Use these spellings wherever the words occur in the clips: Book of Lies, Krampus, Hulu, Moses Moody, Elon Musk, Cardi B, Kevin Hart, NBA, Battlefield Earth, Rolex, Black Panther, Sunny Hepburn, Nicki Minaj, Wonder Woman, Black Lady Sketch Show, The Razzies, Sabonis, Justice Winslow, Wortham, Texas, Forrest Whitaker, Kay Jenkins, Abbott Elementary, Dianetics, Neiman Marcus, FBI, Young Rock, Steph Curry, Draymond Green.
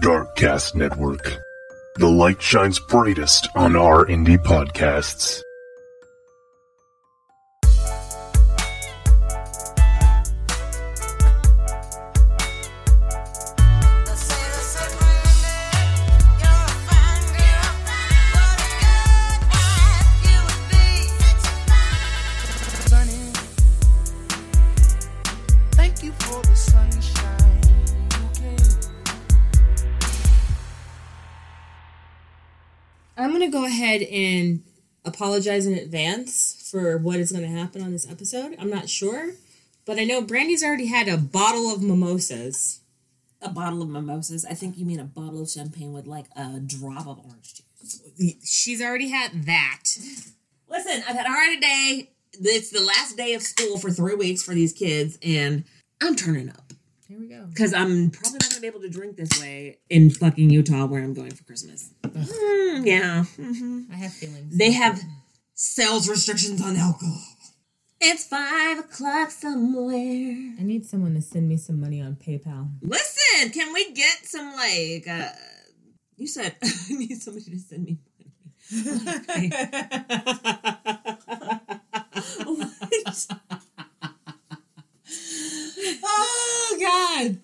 Darkcast Network. The light shines brightest on our indie podcasts. Go ahead and apologize in advance for what is going to happen on this episode. I'm not sure, but I know Brandy's already had a bottle of mimosas. A bottle of mimosas? I think you mean a bottle of champagne with like a drop of orange juice. She's already had that. Listen, I've had a hard day. It's the last day of school for 3 weeks for these kids, and I'm turning up. Here we go. Because I'm probably not going to be able to drink this way in fucking Utah where I'm going for Christmas. Yeah. Mm-hmm. I have feelings. They have sales restrictions on alcohol. It's 5 o'clock somewhere. I need someone to send me some money on PayPal. Listen, can we get some, like, you said I need somebody to send me money. Okay.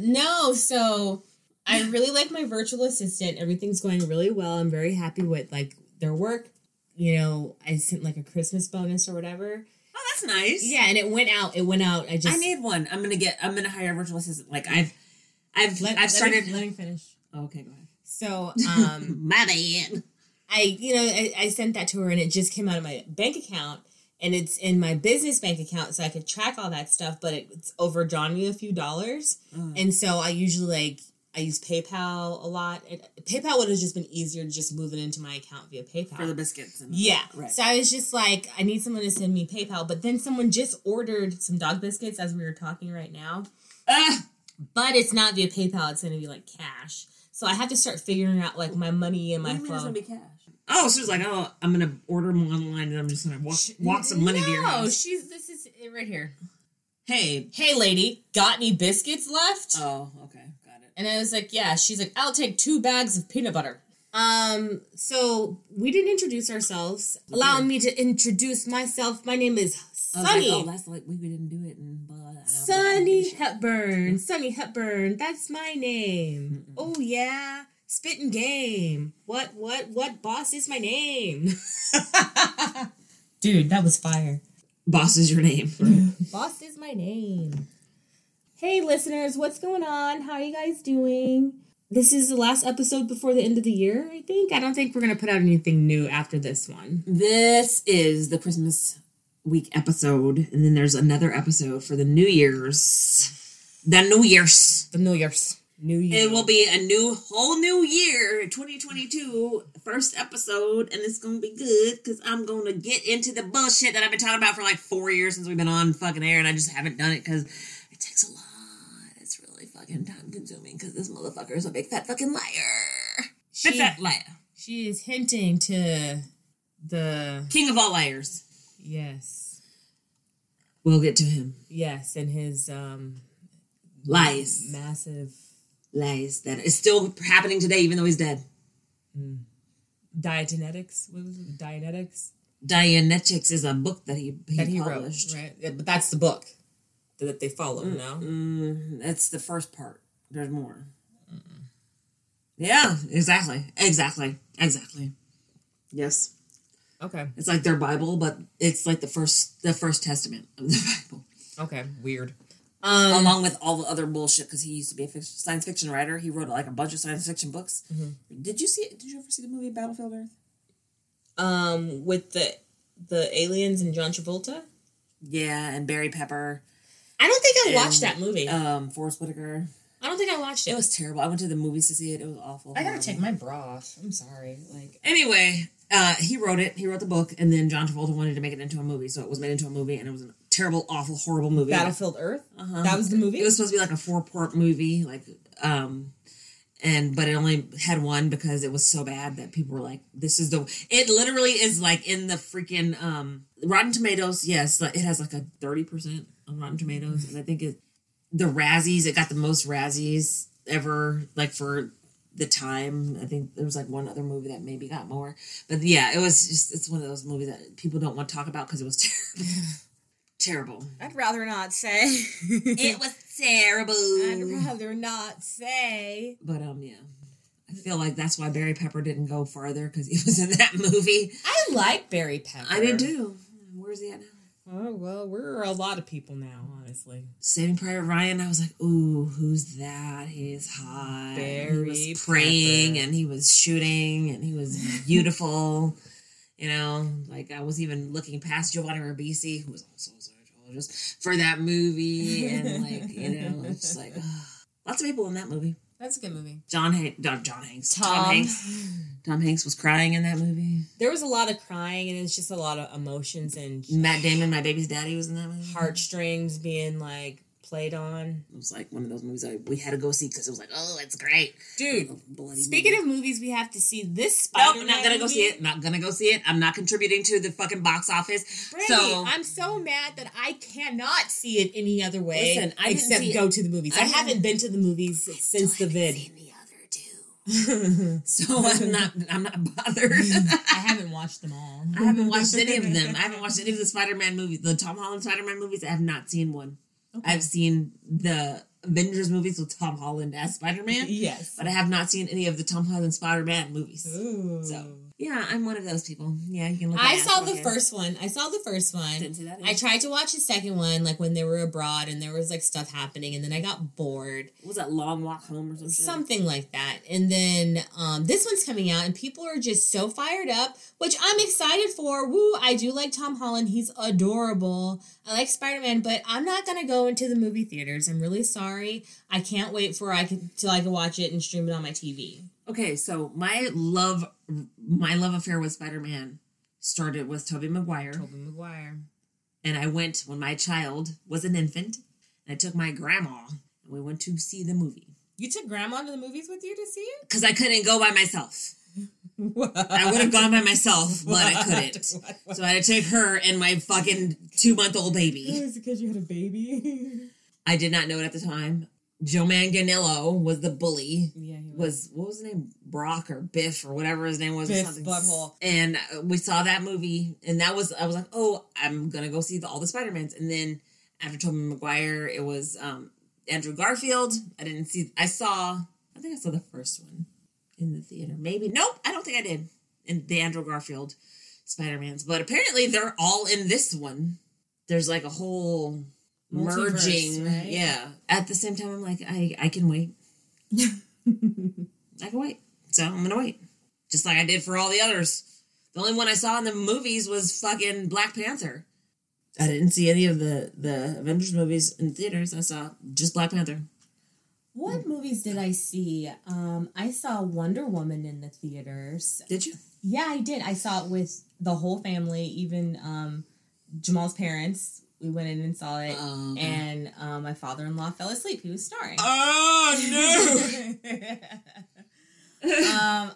No, so I really like my virtual assistant. Everything's going really well. I'm very happy with, like, their work. You know, I sent, like, a Christmas bonus or whatever. Oh, that's nice. Yeah, and it went out. I need one. I'm going to hire a virtual assistant. Like, Let me finish. Oh, okay, go ahead. So, my bad. I sent that to her, and it just came out of my bank account. And it's in my business bank account, so I could track all that stuff, but it's overdrawn me a few dollars. And so I usually, I use PayPal a lot. And PayPal would have just been easier to just move it into my account via PayPal. For the biscuits. Yeah. Right. So I was just like, I need someone to send me PayPal. But then someone just ordered some dog biscuits as we were talking right now. But it's not via PayPal. It's going to be, like, cash. So I have to start figuring out, like, my money and my phone. It's going to be cash. Oh, she was like, oh, I'm going to order them online, and I'm just going to walk some money to your house. No, this is it right here. Hey, lady, got any biscuits left? Oh, okay, got it. And I was like, yeah. She's like, I'll take 2 bags of peanut butter. So we didn't introduce ourselves. Okay. Allow me to introduce myself. My name is Sunny. Like, that's like, we didn't do it. And blah, blah, blah. Sunny Hepburn, that's my name. Mm-mm. Oh, yeah. Spittin' game. What boss is my name? Dude, that was fire. Boss is your name. Right? Boss is my name. Hey, listeners, what's going on? How are you guys doing? This is the last episode before the end of the year, I think. I don't think we're going to put out anything new after this one. This is the Christmas week episode, and then there's another episode for the New Year's. New year. It will be a whole new year, 2022, first episode, and it's going to be good because I'm going to get into the bullshit that I've been talking about for like 4 years since we've been on fucking air, and I just haven't done it because it takes a lot. It's really fucking time consuming because this motherfucker is a big fat fucking liar. Big fat liar. She is hinting to the... King of all liars. Yes. We'll get to him. Yes, and his lies. Massive... lies that is still happening today, even though he's dead. Mm. Dianetics? What was it? Dianetics? Dianetics is a book that he published. Wrote, right? Yeah, but that's the book that they follow, no? That's the first part. There's more. Mm-mm. Yeah, exactly. Yes. Okay. It's like their Bible, but it's like the first testament of the Bible. Okay, weird. Along with all the other bullshit, because he used to be a science fiction writer. He wrote, like, a bunch of science fiction books. Mm-hmm. Did you ever see the movie Battlefield Earth? With the aliens and John Travolta? Yeah, and Barry Pepper. I don't think I watched that movie. Forrest Whitaker. I don't think I watched it. It was terrible. I went to the movies to see it. It was awful. I gotta take my bra off. I'm sorry. Anyway, he wrote it. He wrote the book, and then John Travolta wanted to make it into a movie, so it was made into a movie, and it was a terrible, awful, horrible movie. Battlefield Earth? Uh-huh. That was the movie? It was supposed to be like a four-part movie, but it only had one because it was so bad that people were like, this is the... It literally is like in the freaking... Rotten Tomatoes, yes, it has like a 30% on Rotten Tomatoes, and I think the Razzies, it got the most Razzies ever, like for the time. I think there was like one other movie that maybe got more. But yeah, it was just, it's one of those movies that people don't want to talk about because it was terrible. I'd rather not say. It was terrible. I'd rather not say. But yeah. I feel like that's why Barry Pepper didn't go farther because he was in that movie. I like Barry Pepper. I did too. Where's he at now? Oh, well, we're a lot of people now, honestly. Saving Private Ryan, I was like, ooh, who's that? He's hot. He was praying, Pepper. And he was shooting, and he was beautiful. You know, like, I was even looking past Giovanni Ribisi, who was also a sociologist, for that movie. And, like, you know, it's just like, lots of people in that movie. That's a good movie. Tom Hanks was crying in that movie. There was a lot of crying, and it's just a lot of emotions. And Matt Damon, My Baby's Daddy, was in that movie. Heartstrings being played on. It was like one of those movies we had to go see because it was like, oh, it's great, dude. Speaking of movies, we have to see this Spider-Man. Nope, I'm not gonna go see it. Not gonna go see it. I'm not contributing to the fucking box office. Brandy, so I'm so mad that I cannot see it any other way. Listen, except go to the movies. I haven't been to the movies since the vid. Seen the other two. So I'm not bothered. I haven't watched them all. I haven't watched any of them. I haven't watched any of the Spider-Man movies. The Tom Holland Spider-Man movies. I have not seen one. Okay. I've seen the Avengers movies with Tom Holland as Spider-Man. Yes. But I have not seen any of the Tom Holland Spider-Man movies. Ooh. So, yeah, I'm one of those people. Yeah, you can look at it. I saw the first one. Didn't see that either. I tried to watch the second one, when they were abroad and there was, stuff happening. And then I got bored. What was that, Long Walk Home or something? Something like that. And then this one's coming out and people are just so fired up, which I'm excited for. Woo, I do like Tom Holland. He's adorable. I like Spider-Man, but I'm not going to go into the movie theaters. I'm really sorry. I can't wait till I can watch it and stream it on my TV. Okay, so my love affair with Spider-Man started with Tobey Maguire. And I went when my child was an infant, and I took my grandma, and we went to see the movie. You took grandma to the movies with you to see it? Because I couldn't go by myself. What? I would have gone by myself, but I couldn't. What? So I had to take her and my fucking 2-month-old baby. Is it because you had a baby? I did not know it at the time. Joe Manganiello was the bully. Yeah, he was. What was his name? Brock or Biff or whatever his name was. Biff or something. Butthole. And we saw that movie, and I was like, oh, I'm gonna go see all the Spider-Mans. And then after Tobey Maguire, it was Andrew Garfield. I think I saw the first one in the theater. Maybe. Nope, I don't think I did. In the Andrew Garfield Spider-Mans, but apparently they're all in this one. There's like a whole merging, right? Yeah. At the same time, I'm like, I can wait. I can wait. So I'm going to wait. Just like I did for all the others. The only one I saw in the movies was fucking Black Panther. I didn't see any of the Avengers movies in theaters. I saw just Black Panther. What movies did I see? I saw Wonder Woman in the theaters. Did you? Yeah, I did. I saw it with the whole family, even Jamal's parents. We went in and saw it, and my father-in-law fell asleep. He was snoring. Oh, no! How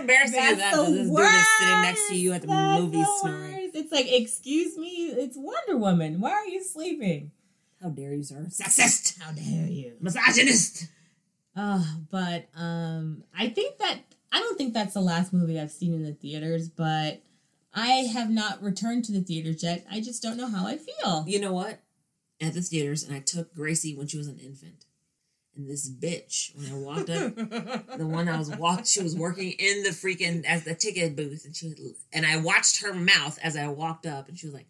embarrassing is that? This dude is sitting next to you at the movie snoring. It's like, excuse me, it's Wonder Woman. Why are you sleeping? How dare you, sir? Sexist! How dare you? Misogynist! I don't think that's the last movie I've seen in the theaters, but... I have not returned to the theaters yet. I just don't know how I feel. You know what? At the theaters, and I took Gracie when she was an infant. And this bitch, when I walked up, she was working in the freaking, as the ticket booth. And I watched her mouth as I walked up, and she was like,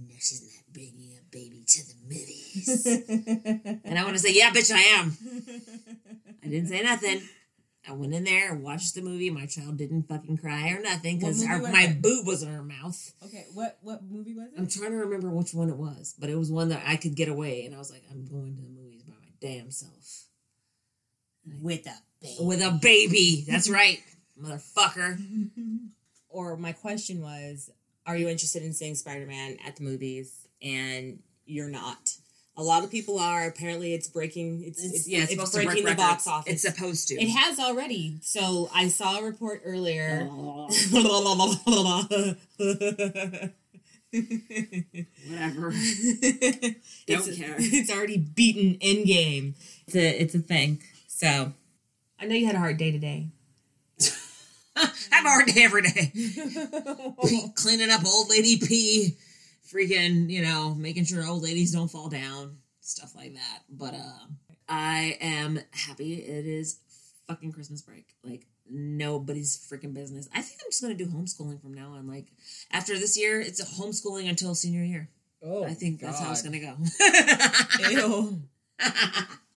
no, she's not bringing a baby to the movies. And I want to say, yeah, bitch, I am. I didn't say nothing. I I went in there and watched the movie. My child didn't fucking cry or nothing because my boob was in her mouth. Okay, what movie was it? I'm trying to remember which one it was, but it was one that I could get away, and I was like, I'm going to the movies by my damn self. With a baby. With a baby. That's right, motherfucker. Or my question was, are you interested in seeing Spider-Man at the movies? And you're not. A lot of people are. Apparently, it's breaking. It's breaking the box office. It's supposed to. It has already. So I saw a report earlier. Whatever. Don't care. It's already beaten Endgame. It's a thing. So I know you had a hard day today. I have a hard day every day. Cleaning up old lady pee. Freaking, making sure old ladies don't fall down, stuff like that. But I am happy it is fucking Christmas break. Like, nobody's freaking business. I think I'm just going to do homeschooling from now on. Like, after this year, it's homeschooling until senior year. Oh, I think that's how it's going to go. Ew.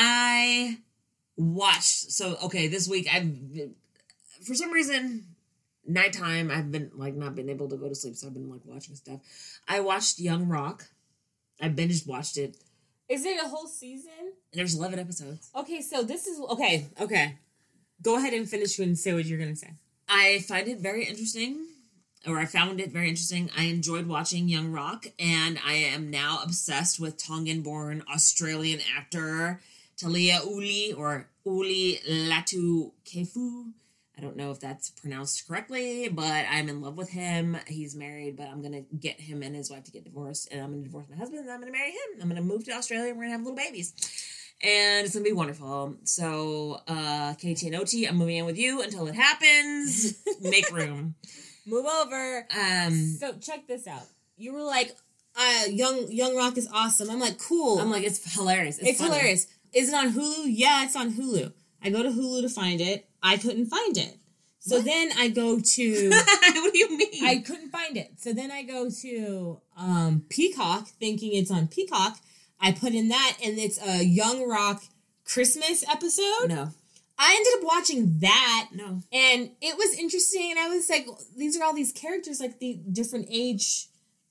I watched, this week, for some reason, nighttime, I've been, not been able to go to sleep, so I've been, watching stuff. I watched Young Rock. I binged watched it. Is it a whole season? There's 11 episodes. Okay, so this is, okay. Go ahead and finish and say what you're going to say. I found it very interesting. I enjoyed watching Young Rock, and I am now obsessed with Tongan-born Australian actor Talia Uli, or Uli Latukefu. I don't know if that's pronounced correctly, but I'm in love with him. He's married, but I'm going to get him and his wife to get divorced, and I'm going to divorce my husband, and I'm going to marry him. I'm going to move to Australia, and we're going to have little babies. And it's going to be wonderful. So, KT and OT, I'm moving in with you until it happens. Make room. Move over. So check this out. You were like, Young Rock is awesome. I'm like, cool. I'm like, it's hilarious. It's hilarious. Is it on Hulu? Yeah, it's on Hulu. I go to Hulu to find it. I couldn't find it. So what? Then I go to... What do you mean? I couldn't find it. So then I go to Peacock, thinking it's on Peacock. I put in that, and it's a Young Rock Christmas episode. No. I ended up watching that. No. And it was interesting. And I was like, these are all these characters, like the different ages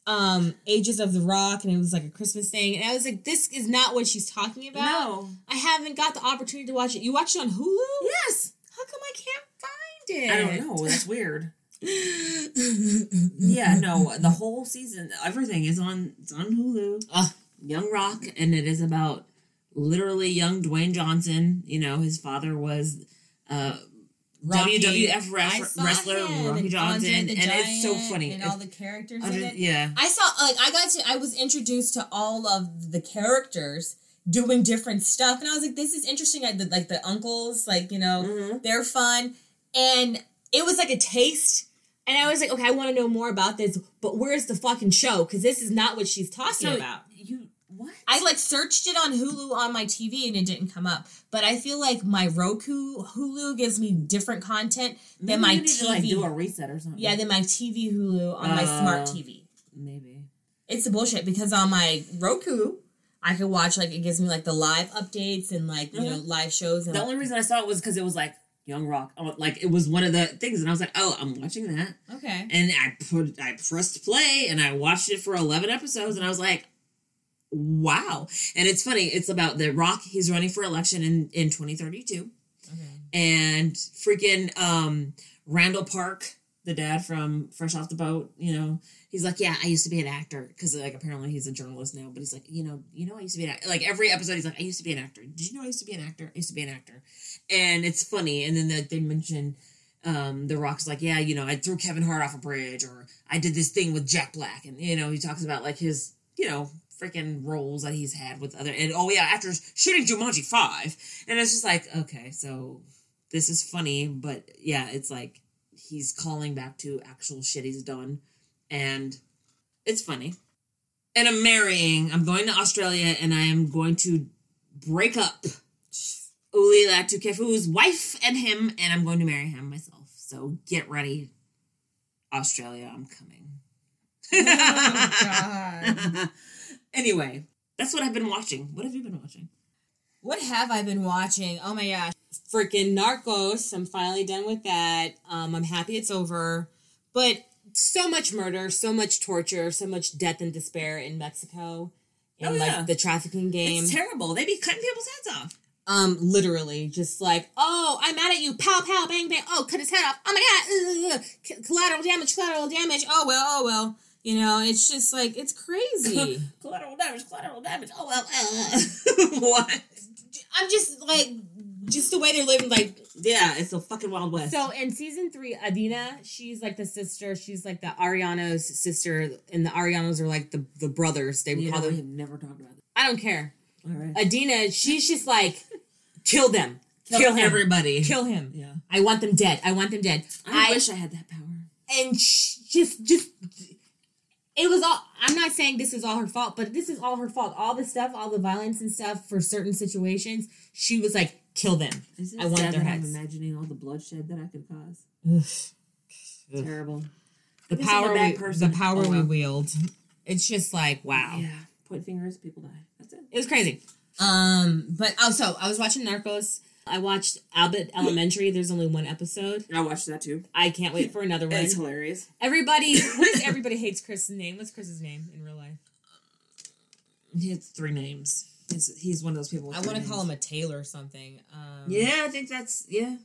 of the rock. And it was like a Christmas thing. And I was like, this is not what she's talking about. No. I haven't got the opportunity to watch it. You watched it on Hulu? Yes. How come I can't find it? I don't know. That's weird. Yeah, no. The whole season, everything is on, it's on Hulu. Young Rock. And it is about... literally young Dwayne Johnson. His father was WWF wrestler Rocky Johnson, and it's so funny. And all the characters in it. Yeah. I was introduced to all of the characters doing different stuff, and I was like, this is interesting. The uncles, mm-hmm. They're fun. And it was like a taste. And I was like, okay, I want to know more about this, but where's the fucking show? Because this is not what she's talking about. What? I like searched it on Hulu on my TV and it didn't come up. But I feel like my Roku Hulu gives me different content than my TV. Maybe you need to like do a reset or something. Yeah, than my TV Hulu on my smart TV. Maybe. It's bullshit because on my Roku, I could watch like it gives me like the live updates and like you know live shows. And the only reason I saw it was because it was like Young Rock, like it was one of the things, and I was like, "Oh, I'm watching that." Okay. And I pressed play, and I watched it for 11 episodes, and I was like, "Wow!" And it's funny. It's about the Rock. He's running for election in 2032, okay. And freaking Randall Park, the dad from Fresh Off the Boat, you know. He's like, yeah, I used to be an actor. Because, like, apparently he's a journalist now. But he's like, you know, I used to be an actor. Like, every episode he's like, I used to be an actor. Did you know I used to be an actor? I used to be an actor. And it's funny. And then they mention The Rock's like, yeah, you know, I threw Kevin Hart off a bridge. Or I did this thing with Jack Black. And, you know, he talks about, like, his, you know, freaking roles that he's had with other. And, oh, yeah, after shooting Jumanji 5. And it's just like, okay, so this is funny. But, yeah, it's like he's calling back to actual shit he's done. And it's funny. And I'm marrying. I'm going to Australia, and I am going to break up Ulila Tukefu's wife and him, and I'm going to marry him myself. So get ready, Australia. I'm coming. Oh, God. Anyway, that's what I've been watching. What have you been watching? What have I been watching? Oh, my gosh. Freaking Narcos. I'm finally done with that. I'm happy it's over. But so much murder, so much torture, so much death and despair in Mexico. And, the trafficking game. It's terrible. They be cutting people's heads off. Literally. Just like, oh, I'm mad at you. Pow, pow, bang, bang. Oh, cut his head off. Oh, my God. Ugh. Collateral damage. Oh, well. You know, it's just like, it's crazy. Collateral damage. Oh, well. What? I'm just like... Just the way they're living, like... Yeah, it's the fucking Wild West. So, in season 3, Adina, she's, like, the sister. She's, like, the Arellano's sister. And the Arellanos are, like, the brothers. They would probably have never talked about that. I don't care. All right. Adina, she's just, like, kill them. Kill him. Everybody. Kill him. Yeah. I want them dead. I wish I had that power. And just... It was all... I'm not saying this is all her fault, but this is all her fault. All the stuff, all the violence and stuff for certain situations, she was, like... Kill them. I wanted their heads. I'm imagining all the bloodshed that I could cause. Terrible. The power we wield. It's just like, wow. Yeah. Point fingers, people die. That's it. It was crazy. But also, I was watching Narcos. I watched Abbott Elementary. There's only one episode. I watched that too. I can't wait for another one. It's hilarious. Everybody hates Chris's name. What's Chris's name in real life? He has 3 names. He's one of those people. I want to call him a Taylor or something. Yeah, I think that's... Yeah,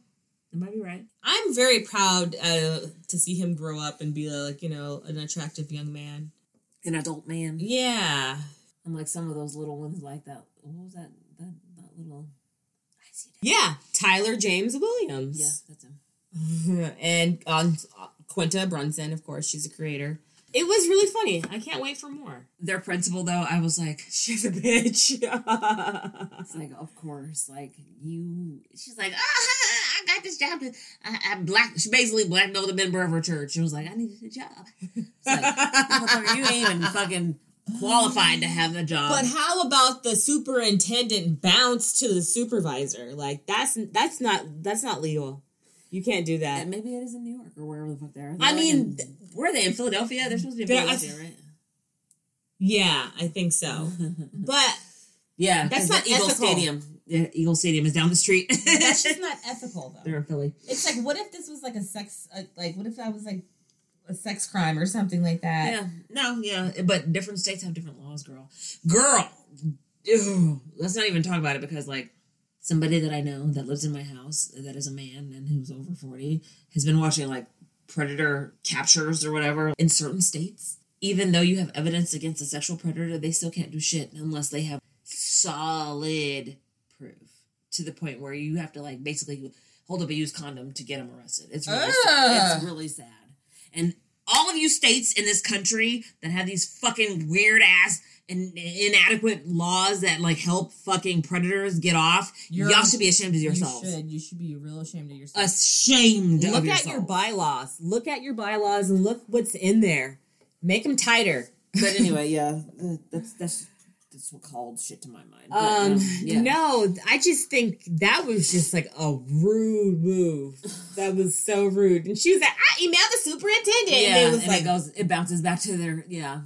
that might be right. I'm very proud to see him grow up and be, like, you know, an attractive young man. An adult man. Yeah. And, like, some of those little ones like that. What was that little... I see that. Yeah, Tyler James Williams. Yeah, that's him. And Quinta Brunson, of course. She's a creator. It was really funny. I can't wait for more. Their principal, though, I was like, she's a bitch. It's like, of course. Like, you... She's like, I got this job. She basically blackmailed a member of her church. She was like, I needed a job. It's like, motherfucker, you ain't even fucking qualified to have the job. But how about the superintendent bounce to the supervisor? Like, that's not legal. You can't do that. Yeah, maybe it is in New York or wherever the fuck they are. Were they in Philadelphia? They're supposed to be in Philadelphia, right? Yeah, I think so. But yeah, that's not ethical. Stadium. Yeah, Eagle Stadium is down the street. That's just not ethical, though. They're in Philly. It's like, what if this was like a sex, like what if that was like a sex crime or something like that? Yeah, no, yeah, but different states have different laws, girl. Ew, let's not even talk about it because like. Somebody that I know that lives in my house that is a man and who's over 40 has been watching, like, predator captures or whatever in certain states. Even though you have evidence against a sexual predator, they still can't do shit unless they have solid proof to the point where you have to, like, basically hold up a used condom to get them arrested. It's really, it's really sad. And all of you states in this country that have these fucking weird-ass... and inadequate laws that, like, help fucking predators get off, y'all should be ashamed of yourselves. You should be real ashamed of yourself. Look at your bylaws and look what's in there. Make them tighter. But anyway, yeah, that's it's called shit to my mind. No, I just think that was just like a rude move. That was so rude. And she was like, I emailed the superintendent. Yeah, and it was it bounces back to their email.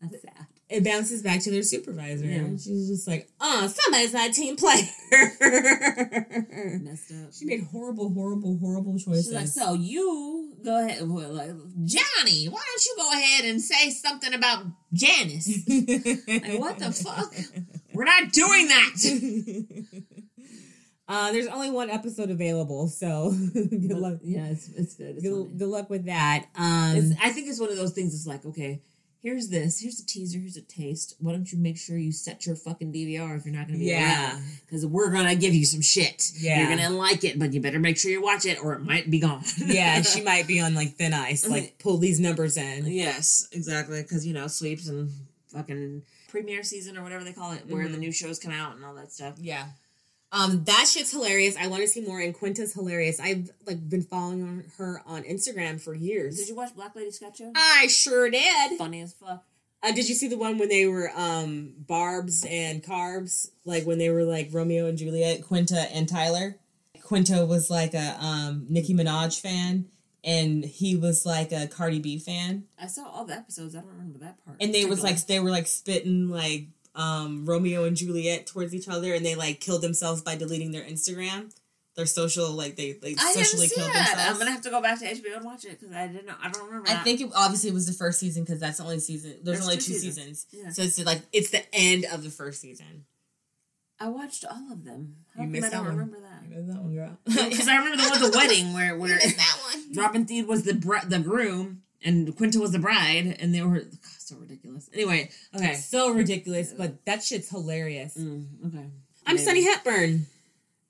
That's sad. It bounces back to their supervisor. Yeah. And she was just like, somebody's not a team player. Messed up. She made horrible, horrible, horrible choices. She's like, so you go ahead. Well, like, Johnny, why don't you go ahead and say something about Janice? Like, what the fuck? We're not doing that. There's only one episode available, so good luck. Yeah, it's good. It's good luck with that. I think it's one of those things. It's like, okay, here's this. Here's a teaser. Here's a taste. Why don't you make sure you set your fucking DVR if you're not going to be around? Because we're going to give you some shit. Yeah. You're going to like it, but you better make sure you watch it or it might be gone. Yeah, she might be on, like, thin ice. Like, pull these numbers in. Yes, exactly. Because, Sleeps and fucking premiere season or whatever they call it, where the new shows come out and all that stuff. Yeah. That shit's hilarious. I want to see more. And Quinta's hilarious. I've been following her on Instagram for years. Did you watch Black Lady Sketch Show? I sure did. Funny as fuck. Did you see the one when they were Barbs and Carbs? Like when they were like Romeo and Juliet, Quinta and Tyler. Quinta was like a Nicki Minaj fan. And he was like a Cardi B fan. I saw all the episodes. I don't remember that part. And they were spitting like Romeo and Juliet towards each other, and they killed themselves by deleting their Instagram, their social, they socially killed themselves. I'm gonna have to go back to HBO and watch it because I didn't know. I don't remember. I think it obviously was the first season because that's the only season. There's only two seasons. Yeah. So it's it's the end of the first season. I watched all of them. You missed that one. I don't remember that. You missed that one, girl. Because I remember the one at the wedding where that one. Robin Thede was the groom. And Quinta was the bride, and they were so ridiculous. Anyway, okay. So ridiculous, but that shit's hilarious. Okay. I'm Sunny Hepburn.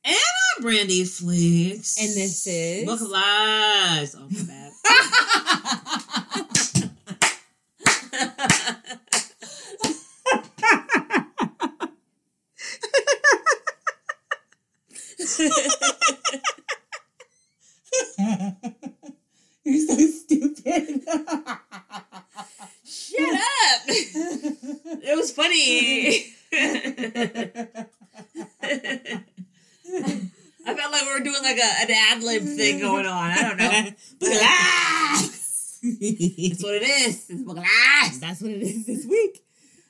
And I'm Brandy Fleeks. And this is Book of Lies. Oh, my bad. You're so stupid. Shut up. It was funny. I felt like we were doing an ad-lib thing going on. I don't know. Book of Lies. That's what it is. It's Book of Lies. That's what it is this week.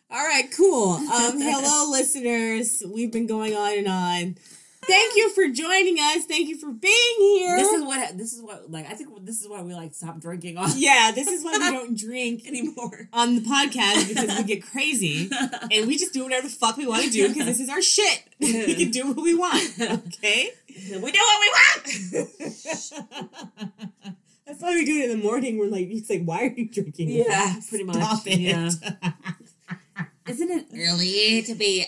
All right, cool. Hello, listeners. We've been going on and on. Thank you for joining us. Thank you for being here. I think this is why we stop drinking. This is why we don't drink anymore on the podcast because we get crazy and we just do whatever the fuck we want to do because this is our shit. Yeah. We can do what we want. Okay, we do what we want. That's why we do it in the morning. We're why are you drinking? Yeah, pretty much. Stop it. Yeah. Isn't it early to be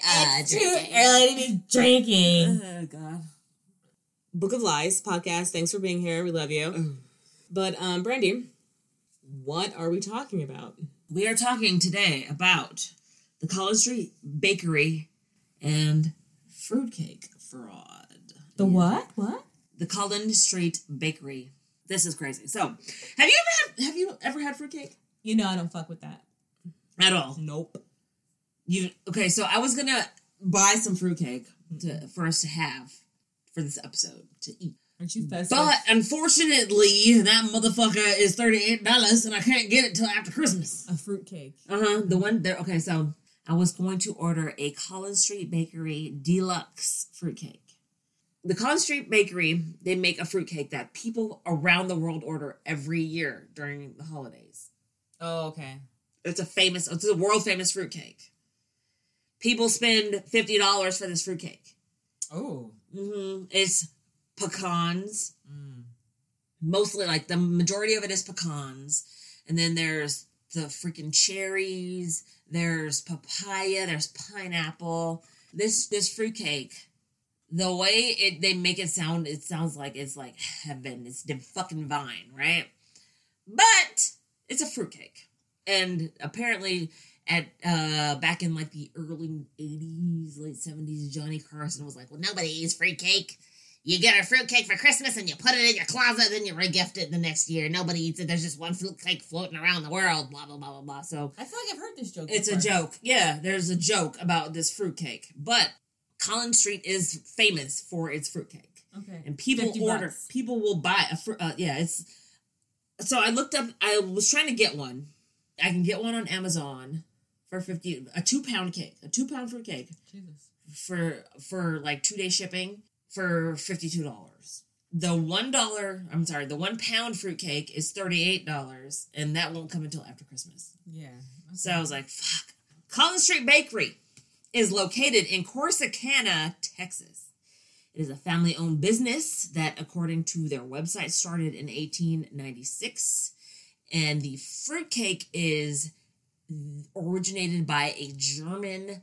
drinking? Too early to be drinking. Oh, God. Book of Lies podcast. Thanks for being here. We love you. Ooh. But, Brandy, what are we talking about? We are talking today about the College Street Bakery and fruitcake fraud. The what? What? The College Street Bakery. This is crazy. So, have you ever had fruitcake? I don't fuck with that. At all? Nope. So I was going to buy some fruitcake for us to have for this episode to eat. Aren't you festive? But unfortunately, that motherfucker is $38 and I can't get it till after Christmas. A fruitcake. The one there. Okay, so I was going to order a Collins Street Bakery deluxe fruitcake. The Collins Street Bakery, they make a fruitcake that people around the world order every year during the holidays. Oh, okay. It's a world famous fruitcake. People spend $50 for this fruitcake. Oh. Mm-hmm. It's pecans. Mm. Mostly, the majority of it is pecans. And then there's the freaking cherries. There's papaya. There's pineapple. This fruitcake, the way they make it sound, it sounds like it's like heaven. It's the fucking divine, right? But it's a fruitcake. And apparently... At back in the early 80s, late 70s, Johnny Carson was like, well, nobody eats free cake. You get a fruitcake for Christmas and you put it in your closet, then you regift it the next year. Nobody eats it. There's just one fruitcake floating around the world, blah, blah, blah, blah, blah. So I feel like I've heard this joke before. It's a joke. Yeah, there's a joke about this fruitcake. But Collins Street is famous for its fruitcake. Okay. And people order, people will buy a fruit. So I looked up, I was trying to get one. I can get one on Amazon for 50, a 2-pound cake, a 2-pound fruit cake. Jesus. For like 2-day shipping for $52. The 1 pound fruit cake is $38 and that won't come until after Christmas. Yeah. Okay. So I was like, fuck. Collins Street Bakery is located in Corsicana, Texas. It is a family-owned business that, according to their website, started in 1896. And the fruitcake is originated by a German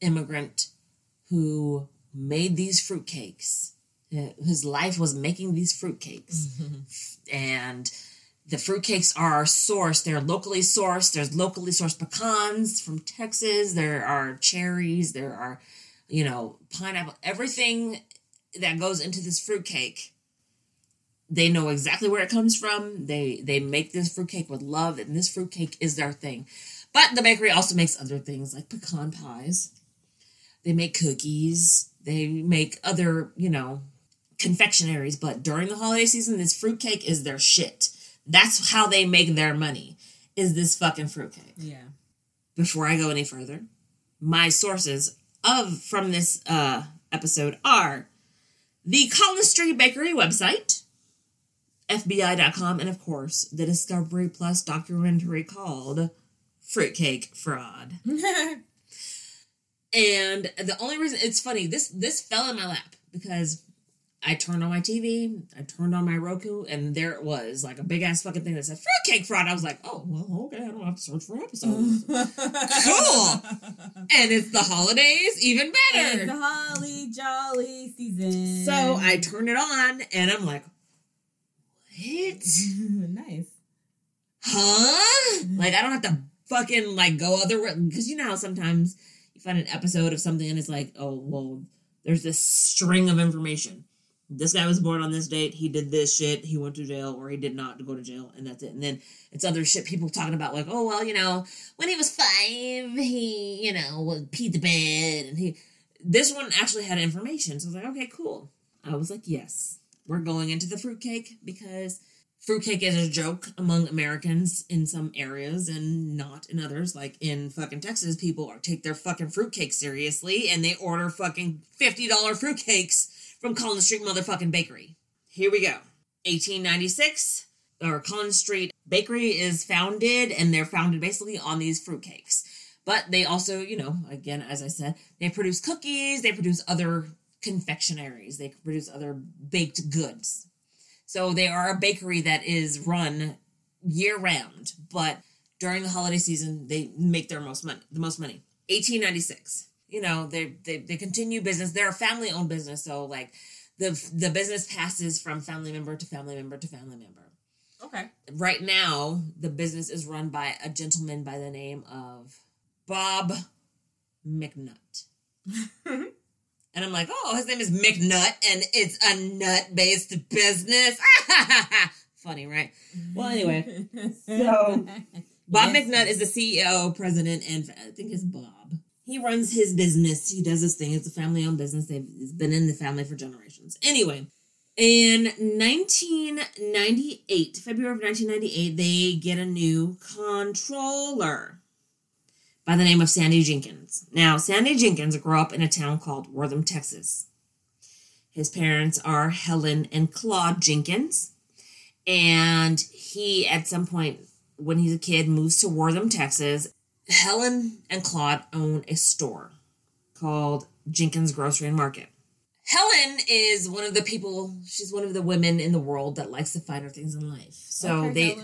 immigrant who made these fruitcakes. His life was making these fruitcakes. Mm-hmm. And the fruitcakes are sourced. They're locally sourced. There's locally sourced pecans from Texas. There are cherries. There are, pineapple. Everything that goes into this fruitcake, they know exactly where it comes from. They make this fruitcake with love, and this fruitcake is their thing. But the bakery also makes other things like pecan pies. They make cookies. They make other, confectionaries. But during the holiday season, this fruitcake is their shit. That's how they make their money, is this fucking fruitcake. Yeah. Before I go any further, my sources from this episode are the Collins Street Bakery website, FBI.com, and of course, the Discovery Plus documentary called Fruitcake Fraud. And the only reason, it's funny, this fell in my lap because I turned on my TV, I turned on my Roku, and there it was, like a big-ass fucking thing that said Fruitcake Fraud. I was like, oh, well, okay, I don't have to search for episodes. Cool! And it's the holidays, even better! It's the holly jolly season. So I turned it on, and I'm like, what? Nice. Huh? Like, I don't have to fucking, go other way. Because you know how sometimes you find an episode of something and it's like, oh, well, there's this string of information. This guy was born on this date. He did this shit. He went to jail, or he did not go to jail, and that's it. And then it's other shit people talking about, like, oh, well, when he was 5, he, peed the bed. And this one actually had information. So I was like, okay, cool. I was like, yes. We're going into the fruitcake because fruitcake is a joke among Americans in some areas and not in others. Like in fucking Texas, people take their fucking fruitcake seriously and they order fucking $50 fruitcakes from Collins Street motherfucking Bakery. Here we go. 1896, or Collins Street Bakery is founded, and they're founded basically on these fruitcakes. But they also, again, as I said, they produce cookies, they produce other confectionaries. They produce other baked goods. So they are a bakery that is run year-round, but during the holiday season, they make the most money. 1896. They continue business. They're a family-owned business, so, the business passes from family member to family member to family member. Okay. Right now, the business is run by a gentleman by the name of Bob McNutt. And I'm like, oh, his name is McNutt, and it's a nut-based business. Funny, right? Well, anyway. So, Bob McNutt is the CEO, president, and I think it's Bob. He runs his business. He does this thing. It's a family-owned business. It's been in the family for generations. Anyway, in February of 1998, they get a new controller by the name of Sandy Jenkins. Now, Sandy Jenkins grew up in a town called Wortham, Texas. His parents are Helen and Claude Jenkins. And he, at some point, when he's a kid, moves to Wortham, Texas. Helen and Claude own a store called Jenkins Grocery and Market. Helen is one of the people, she's one of the women in the world that likes the finer things in life. So they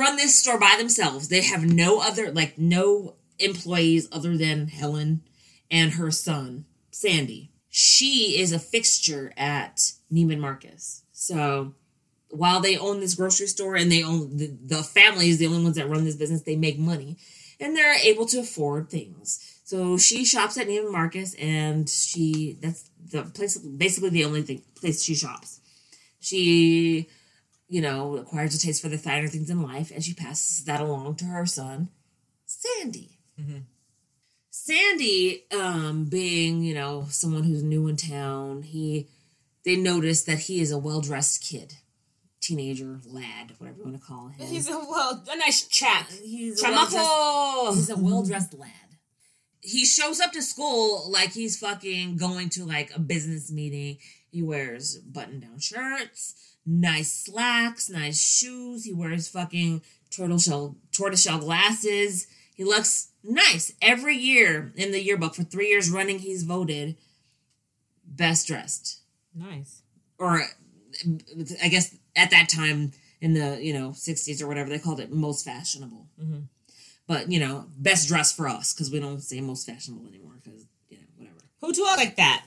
run this store by themselves. They have no other, no employees other than Helen and her son, Sandy. She is a fixture at Neiman Marcus. So while they own this grocery store and they own the family is the only ones that run this business, they make money and they're able to afford things. So she shops at Neiman Marcus, and that's the place, basically the only place she shops. She, acquires a taste for the finer things in life, and she passes that along to her son, Sandy. Mm-hmm. Sandy, being, someone who's new in town, they notice that he is a well-dressed kid. Teenager, lad, whatever you want to call him. He's a nice chap. He's a well-dressed lad. He shows up to school like he's fucking going to, a business meeting. He wears button-down shirts, nice slacks, nice shoes. He wears fucking tortoiseshell glasses. He looks nice. Every year in the yearbook, for 3 years running, he's voted best dressed. Nice. Or, I guess, at that time in the, 60s or whatever, they called it most fashionable. Mm-hmm. But, best dressed for us, because we don't say most fashionable anymore, because, whatever. Who talk like that?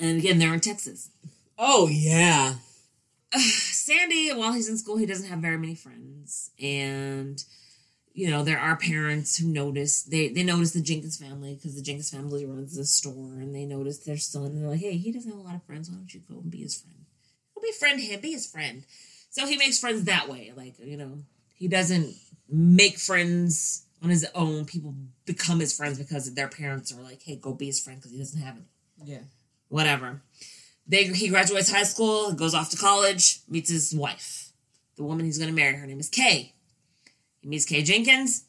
And again, they're in Texas. Oh, yeah. Sandy, while he's in school, he doesn't have very many friends. And, there are parents who notice. They notice the Jenkins family, because the Jenkins family runs the store. And they notice their son. And they're like, hey, he doesn't have a lot of friends. Why don't you go and be his friend? Go befriend him. Be his friend. So he makes friends that way. He doesn't make friends on his own. People become his friends because their parents are like, hey, go be his friend because he doesn't have any. Yeah. Whatever. He graduates high school, goes off to college, meets his wife. The woman he's going to marry, her name is Kay. He meets Kay Jenkins.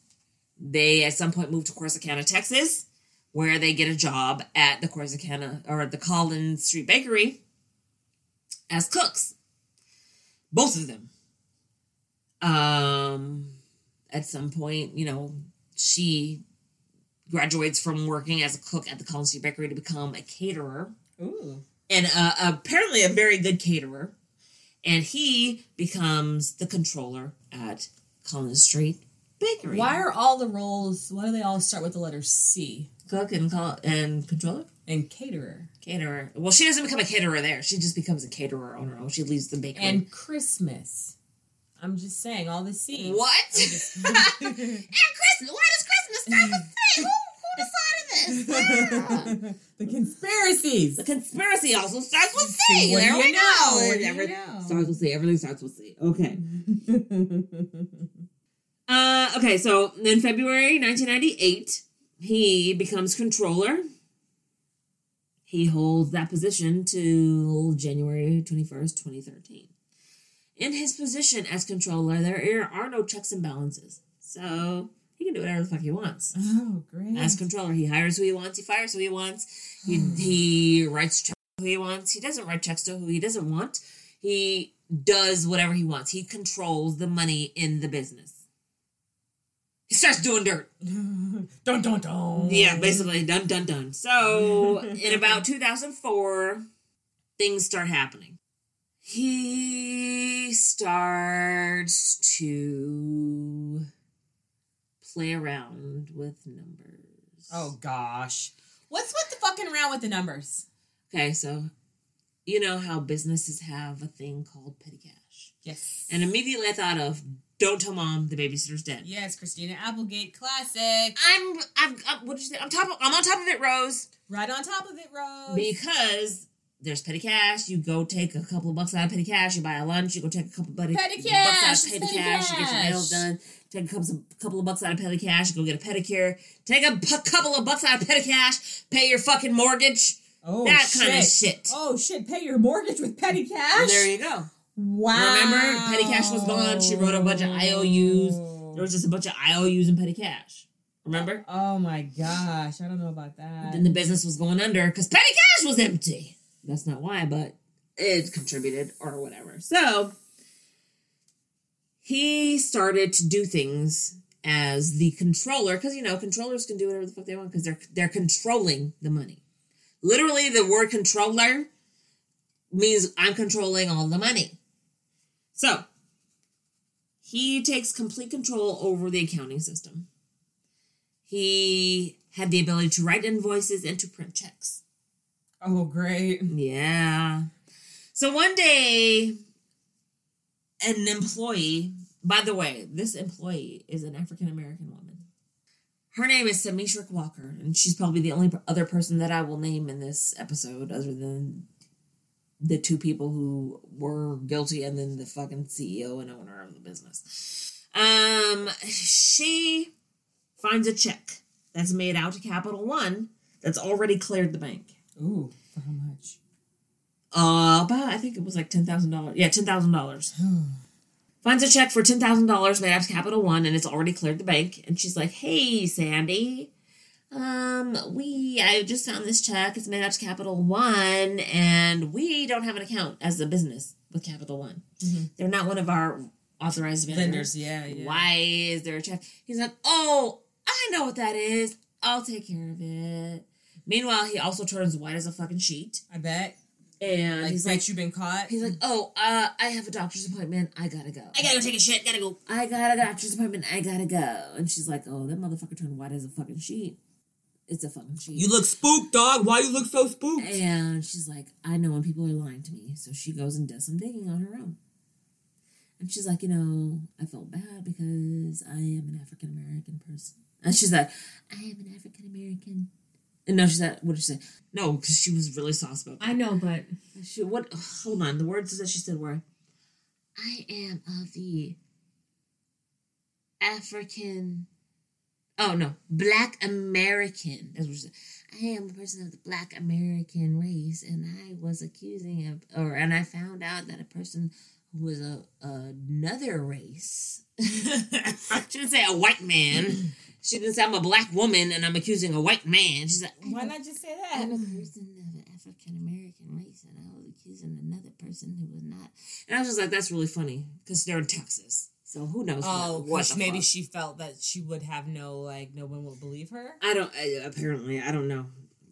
They, at some point, move to Corsicana, Texas, where they get a job at the Collins Street Bakery as cooks. Both of them. At some point, she graduates from working as a cook at the Collins Street Bakery to become a caterer. Ooh. And apparently a very good caterer. And he becomes the controller at Collins Street Bakery. Why are all the roles, why do they all start with the letter C? Cook and controller? And caterer. Caterer. Well, she doesn't become a caterer there. She just becomes a caterer on her own. She leaves the bakery. And Christmas. I'm just saying, all the C's. What? And Christmas. Why does Christmas start with C? Who decided this? Yeah. The conspiracies. The conspiracy also starts with C. There we go. Starts with C. Everything starts with C. Okay. Okay, so in February 1998, he becomes controller. He holds that position till January 21st, 2013. In his position as controller, there are no checks and balances. So he can do whatever the fuck he wants. Oh, great. As controller, he hires who he wants. He fires who he wants. He writes checks to who he wants. He doesn't write checks to who he doesn't want. He does whatever he wants. He controls the money in the business. He starts doing dirt. Dun, dun, dun. Yeah, basically. Dun, dun, dun. So, in about 2004, things start happening. He starts to play around with numbers. Oh, gosh. What's with the fucking around with the numbers? Okay, so you know how businesses have a thing called petty cash. Yes. And immediately I thought of, don't tell mom, the babysitter's dead. Yes, Christina Applegate classic. I'm what did you say? I'm on top of it, Rose. Right on top of it, Rose. Because there's petty cash. You go take a couple of bucks out of petty cash. You buy a lunch. You go take a couple of bucks out of petty cash. You get your nails done. Take a couple of bucks out of petty cash. Go get a pedicure. Take a couple of bucks out of petty cash. Pay your fucking mortgage. Oh, that shit. Kind of shit. Oh, shit. Pay your mortgage with petty cash? Well, there you go. Wow. Remember, petty cash was gone. She wrote a bunch of IOUs. There was just a bunch of IOUs in petty cash. Remember? Oh, my gosh. I don't know about that. Then the business was going under because petty cash was empty. That's not why, but it contributed or whatever. So, he started to do things as the controller. Because, controllers can do whatever the fuck they want because they're controlling the money. Literally, the word controller means I'm controlling all the money. So, he takes complete control over the accounting system. He had the ability to write invoices and to print checks. Oh, great. Yeah. So one day, an employee, by the way, this employee is an African-American woman. Her name is Samishrick Walker, and she's probably the only other person that I will name in this episode other than the two people who were guilty and then the fucking CEO and owner of the business. She finds a check that's made out to Capital One that's already cleared the bank. Ooh, for how much? About, I think it was like $10,000. Yeah, $10,000. Finds a check for $10,000 made out to Capital One, and it's already cleared the bank. And she's like, "Hey, Sandy, I just found this check. It's made out to Capital One, and we don't have an account as a business with Capital One. Mm-hmm. They're not one of our authorized vendors. Yeah. Why is there a check?" He's like, "Oh, I know what that is. I'll take care of it." Meanwhile, he also turns white as a fucking sheet. I bet. And he's like, "You've been caught." He's like, I have a doctor's appointment. I gotta go. I gotta go take a shit. Gotta go. I got a doctor's appointment. I gotta go. And she's like, "Oh, that motherfucker turned white as a fucking sheet. It's a fucking sheet. You look spooked, dog. Why you look so spooked?" And she's like, "I know when people are lying to me." So she goes and does some digging on her own. And she's like, "I felt bad because I am an African-American person." And she's like, "I am an African-American." And no, she's not. What did she say? No, because she was really sauce about that. I know, but she, what? Hold on. The words that she said were, "I am of the African." Oh no, Black American. That's what she said. "I am a person of the Black American race, and I was accusing of, and I found out that a person who was another race." I shouldn't say a white man. She didn't say, "I'm a black woman and I'm accusing a white man." She's like, "Why not just say that? I'm a person of an African-American race and I was accusing another person who was not." And I was just like, that's really funny because they're in Texas. So who knows? Oh, what maybe fuck. She felt that she would have no one will believe her? Apparently, I don't know.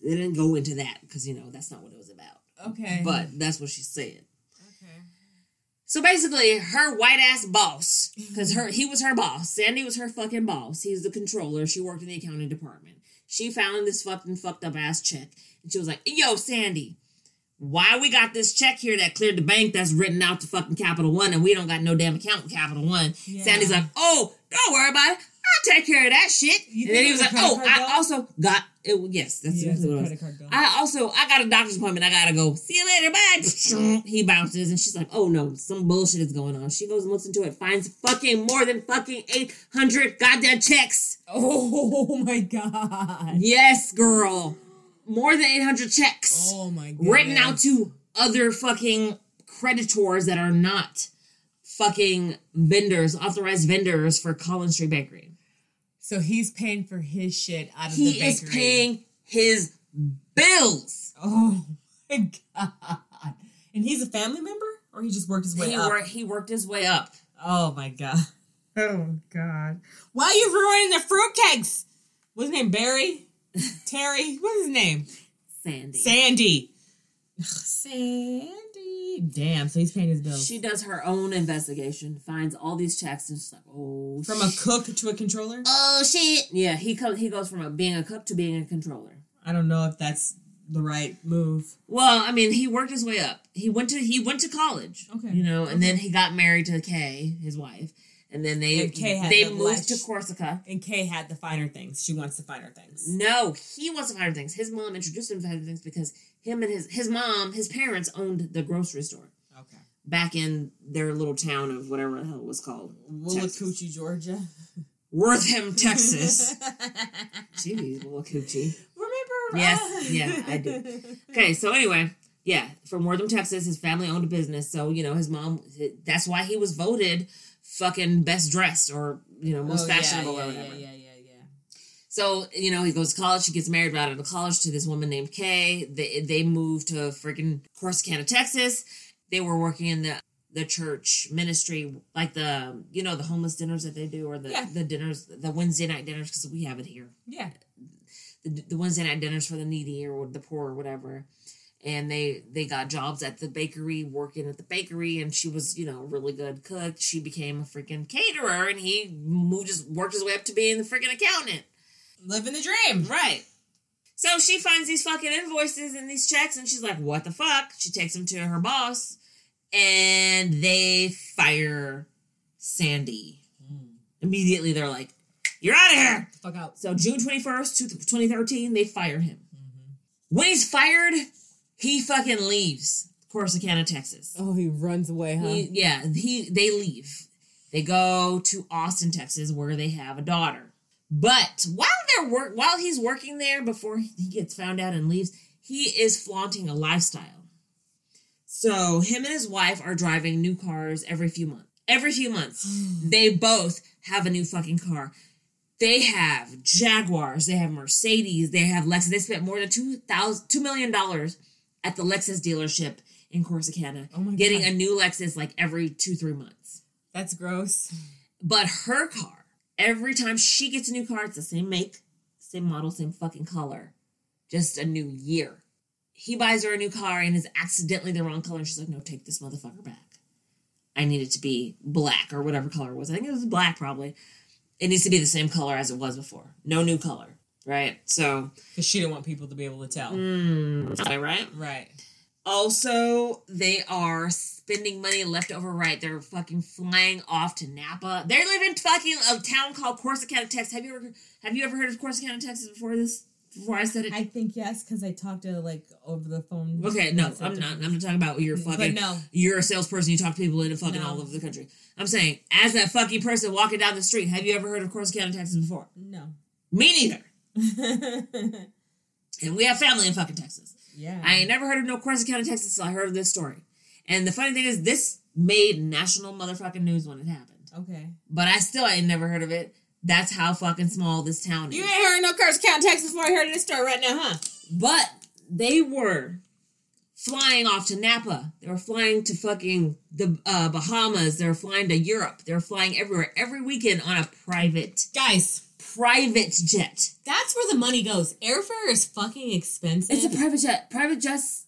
They didn't go into that because, that's not what it was about. Okay. But that's what she said. So basically, her white-ass boss, because he was her boss. Sandy was her fucking boss. He was the controller. She worked in the accounting department. She found this fucking fucked-up-ass check. And she was like, "Yo, Sandy, why we got this check here that cleared the bank that's written out to fucking Capital One and we don't got no damn account with Capital One?" Yeah. Sandy's like, "Oh, don't worry about it. I'll take care of that shit." And then he was like, "Oh, I also got..." Yes, that's exactly what it was. I got a doctor's appointment. I gotta go. See you later. Bye. He bounces, and she's like, "Oh no, some bullshit is going on." She goes and looks into it, finds fucking more than fucking 800 goddamn checks. Oh my god. Yes, girl. More than 800 checks. Oh my god. Written out to other fucking creditors that are not fucking vendors, authorized vendors for Collins Street Bakery. So he's paying for his shit out of the bakery. He is paying his bills. Oh, my God. And he's a family member? Or he just worked his way up? He worked his way up. Oh, my God. Oh, God. Why are you ruining the fruitcakes? What's his name? Barry? Terry? What's his name? Sandy. Ugh, Sandy. Damn, so he's paying his bills. She does her own investigation, finds all these checks, and she's like, "Oh, from a cook to a controller?" Oh, shit. Yeah, he goes from being a cook to being a controller. I don't know if that's the right move. Well, I mean, he worked his way up. He went to college. Okay. And then he got married to Kay, his wife. And then they moved to Corsica. And Kay had the finer things. She wants the finer things. No, he wants the finer things. His mom introduced him to finer things because him and his mom, his parents owned the grocery store. Okay. Back in their little town of whatever the hell it was called. Willacoochee, Georgia. Wortham, Texas. Jeez, Willacoochee. Remember? Yes, yeah, I do. Okay, so anyway, yeah, from Wortham, Texas, his family owned a business. So, his mom, that's why he was voted fucking best dressed or, most fashionable or whatever. Yeah. So, he goes to college. He gets married right out of college to this woman named Kay. They moved to freaking Corsicana, Texas. They were working in the church ministry, like the, the homeless dinners that they do or the dinners, the Wednesday night dinners, because we have it here. Yeah. The Wednesday night dinners for the needy or the poor or whatever. And they got jobs at the bakery, working at the bakery, and she was, a really good cook. She became a freaking caterer, and he worked his way up to being the freaking accountant. Living the dream. Right. So she finds these fucking invoices and these checks, and she's like, "What the fuck?" She takes them to her boss, and they fire Sandy. Immediately, they're like, You're out of here. The fuck out. So June 21st, 2013, they fired him. Mm-hmm. When he's fired, he fucking leaves Corsicana, Texas. Oh, he runs away, huh? They leave. They go to Austin, Texas, where they have a daughter. But while he's working there, before he gets found out and leaves, he is flaunting a lifestyle. So him and his wife are driving new cars every few months. They both have a new fucking car. They have Jaguars. They have Mercedes. They have Lexus. They spent more than $2 million at the Lexus dealership in Corsicana. Oh my God. Getting a new Lexus like every 2-3 months. That's gross. But her car, every time she gets a new car, it's the same make, same model, same fucking color. Just a new year. He buys her a new car and is accidentally the wrong color. And she's like, no, take this motherfucker back. I need it to be black or whatever color it was. I think it was black probably. It needs to be the same color as it was before. No new color, right? So, because she didn't want people to be able to tell. Is that right? Right. Also, they are spending money left over right. They're fucking flying off to Napa. They live in fucking a town called Corsicana, Texas. Have you ever heard of Corsicana, Texas before this? Before I said it? I think yes, because I talked to, like, over the phone. Okay, no, I'm not. I'm not talking about your fucking... No. You're a salesperson. You talk to people in fucking all over the country. I'm saying, as that fucking person walking down the street, have you ever heard of Corsicana, Texas before? No. Me neither. And we have family in fucking Texas. Yeah. I ain't never heard of no Corsicana, Texas until I heard of this story. And the funny thing is, this made national motherfucking news when it happened. Okay. But I ain't never heard of it. That's how fucking small this town is. You ain't heard no Corsicana, Texas before I heard of this story right now, huh? But they were flying off to Napa. They were flying to fucking the Bahamas. They were flying to Europe. They were flying everywhere. Every weekend on a private jet. That's where the money goes. Airfare is fucking expensive. It's a private jet. Private jets,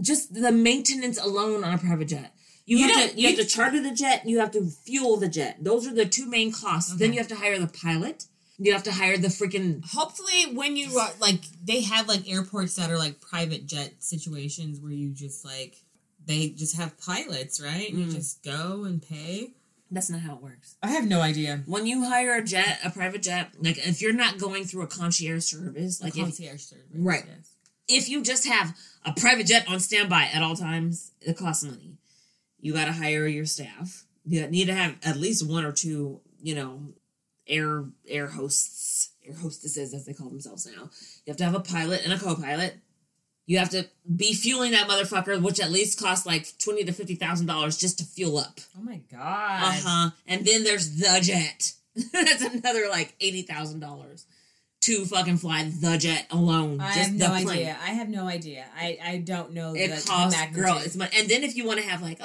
just the maintenance alone on a private jet. You have to charter the jet. You have to fuel the jet. Those are the two main costs. Okay. Then you have to hire the pilot. You have to hire the freaking... Hopefully when you, like, they have, like, airports that are, like, private jet situations where you just, like, they just have pilots, right? Mm. You just go and pay. That's not how it works. I have no idea. When you hire a private jet, like, if you're not going through a concierge service... Right. Yes. If you just have a private jet on standby at all times, it costs money. You got to hire your staff. You need to have at least one or two, you know, air hosts, air hostesses, as they call themselves now. You have to have a pilot and a co-pilot. You have to be fueling that motherfucker, which at least costs like $20,000 to $50,000 just to fuel up. Oh, my God. Uh-huh. And then there's the jet. That's another like $80,000 to fucking fly the jet alone. I have no idea. I don't know. It costs, girl, it's money. And then if you want to have like,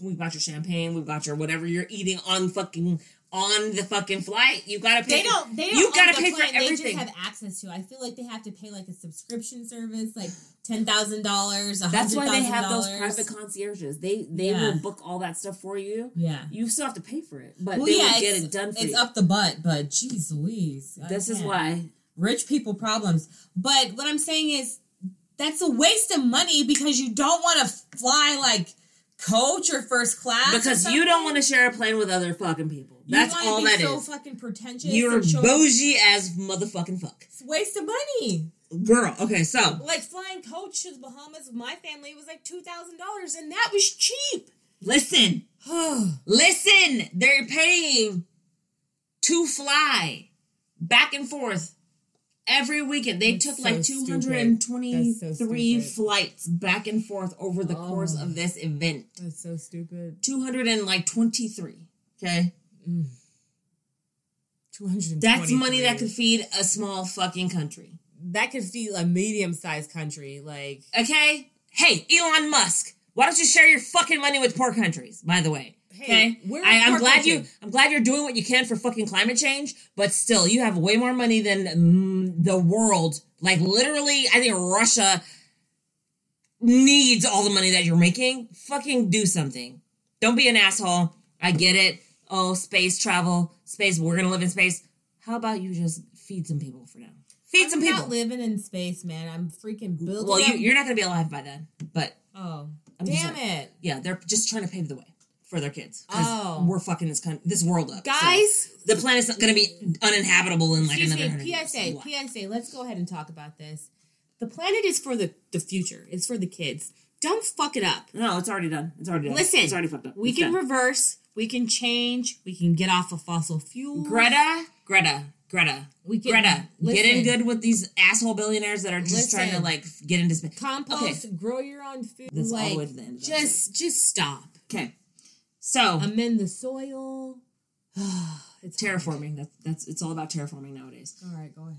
we've got your champagne, we've got your whatever you're eating on the fucking flight, you gotta pay. You gotta pay for everything. They just have access to. I feel like they have to pay like a subscription service, like $10,000. That's why they have those private concierges. They will book all that stuff for you. Yeah, you still have to pay for it, but they will get it done for you. It's up the butt, but geez Louise, this is why. Rich people problems. But what I'm saying is that's a waste of money because you don't want to fly like coach or first class. Because you don't want to share a plane with other fucking people. That's all that is. You want to be so fucking pretentious. You're bougie as motherfucking fuck. It's a waste of money. Girl, okay, so. Like flying coach to the Bahamas with my family was like $2,000 and that was cheap. Listen, they're paying to fly back and forth. Every weekend, they took like 223 flights back and forth over the course of this event. That's so stupid. 223, okay? 223. That's money that could feed a small fucking country. That could feed a medium-sized country, like... Okay? Hey, Elon Musk, why don't you share your fucking money with poor countries, by the way? Okay, I'm glad you're doing what you can for fucking climate change, but still, you have way more money than the world. Like, literally, I think Russia needs all the money that you're making. Fucking do something. Don't be an asshole. I get it. Oh, space travel. Space, we're going to live in space. How about you just feed some people for now? I'm not living in space, man. I'm freaking building you're not going to be alive by then, but... Oh. Damn it. Yeah, they're just trying to pave the way. for their kids. Oh. We're fucking this world up. Guys. So the planet's not going to be uninhabitable in like another... PSA, let's go ahead and talk about this. The planet is for the future. It's for the kids. Don't fuck it up. No, it's already done. Listen. It's already fucked up. We can reverse. We can change. We can get off of fossil fuels. Greta. Get in good with these asshole billionaires that are just trying to like get into space. Compost, grow your own food. That's always the end. Just stop. Okay. So amend the soil. It's terraforming. It's all about terraforming nowadays. All right, go ahead.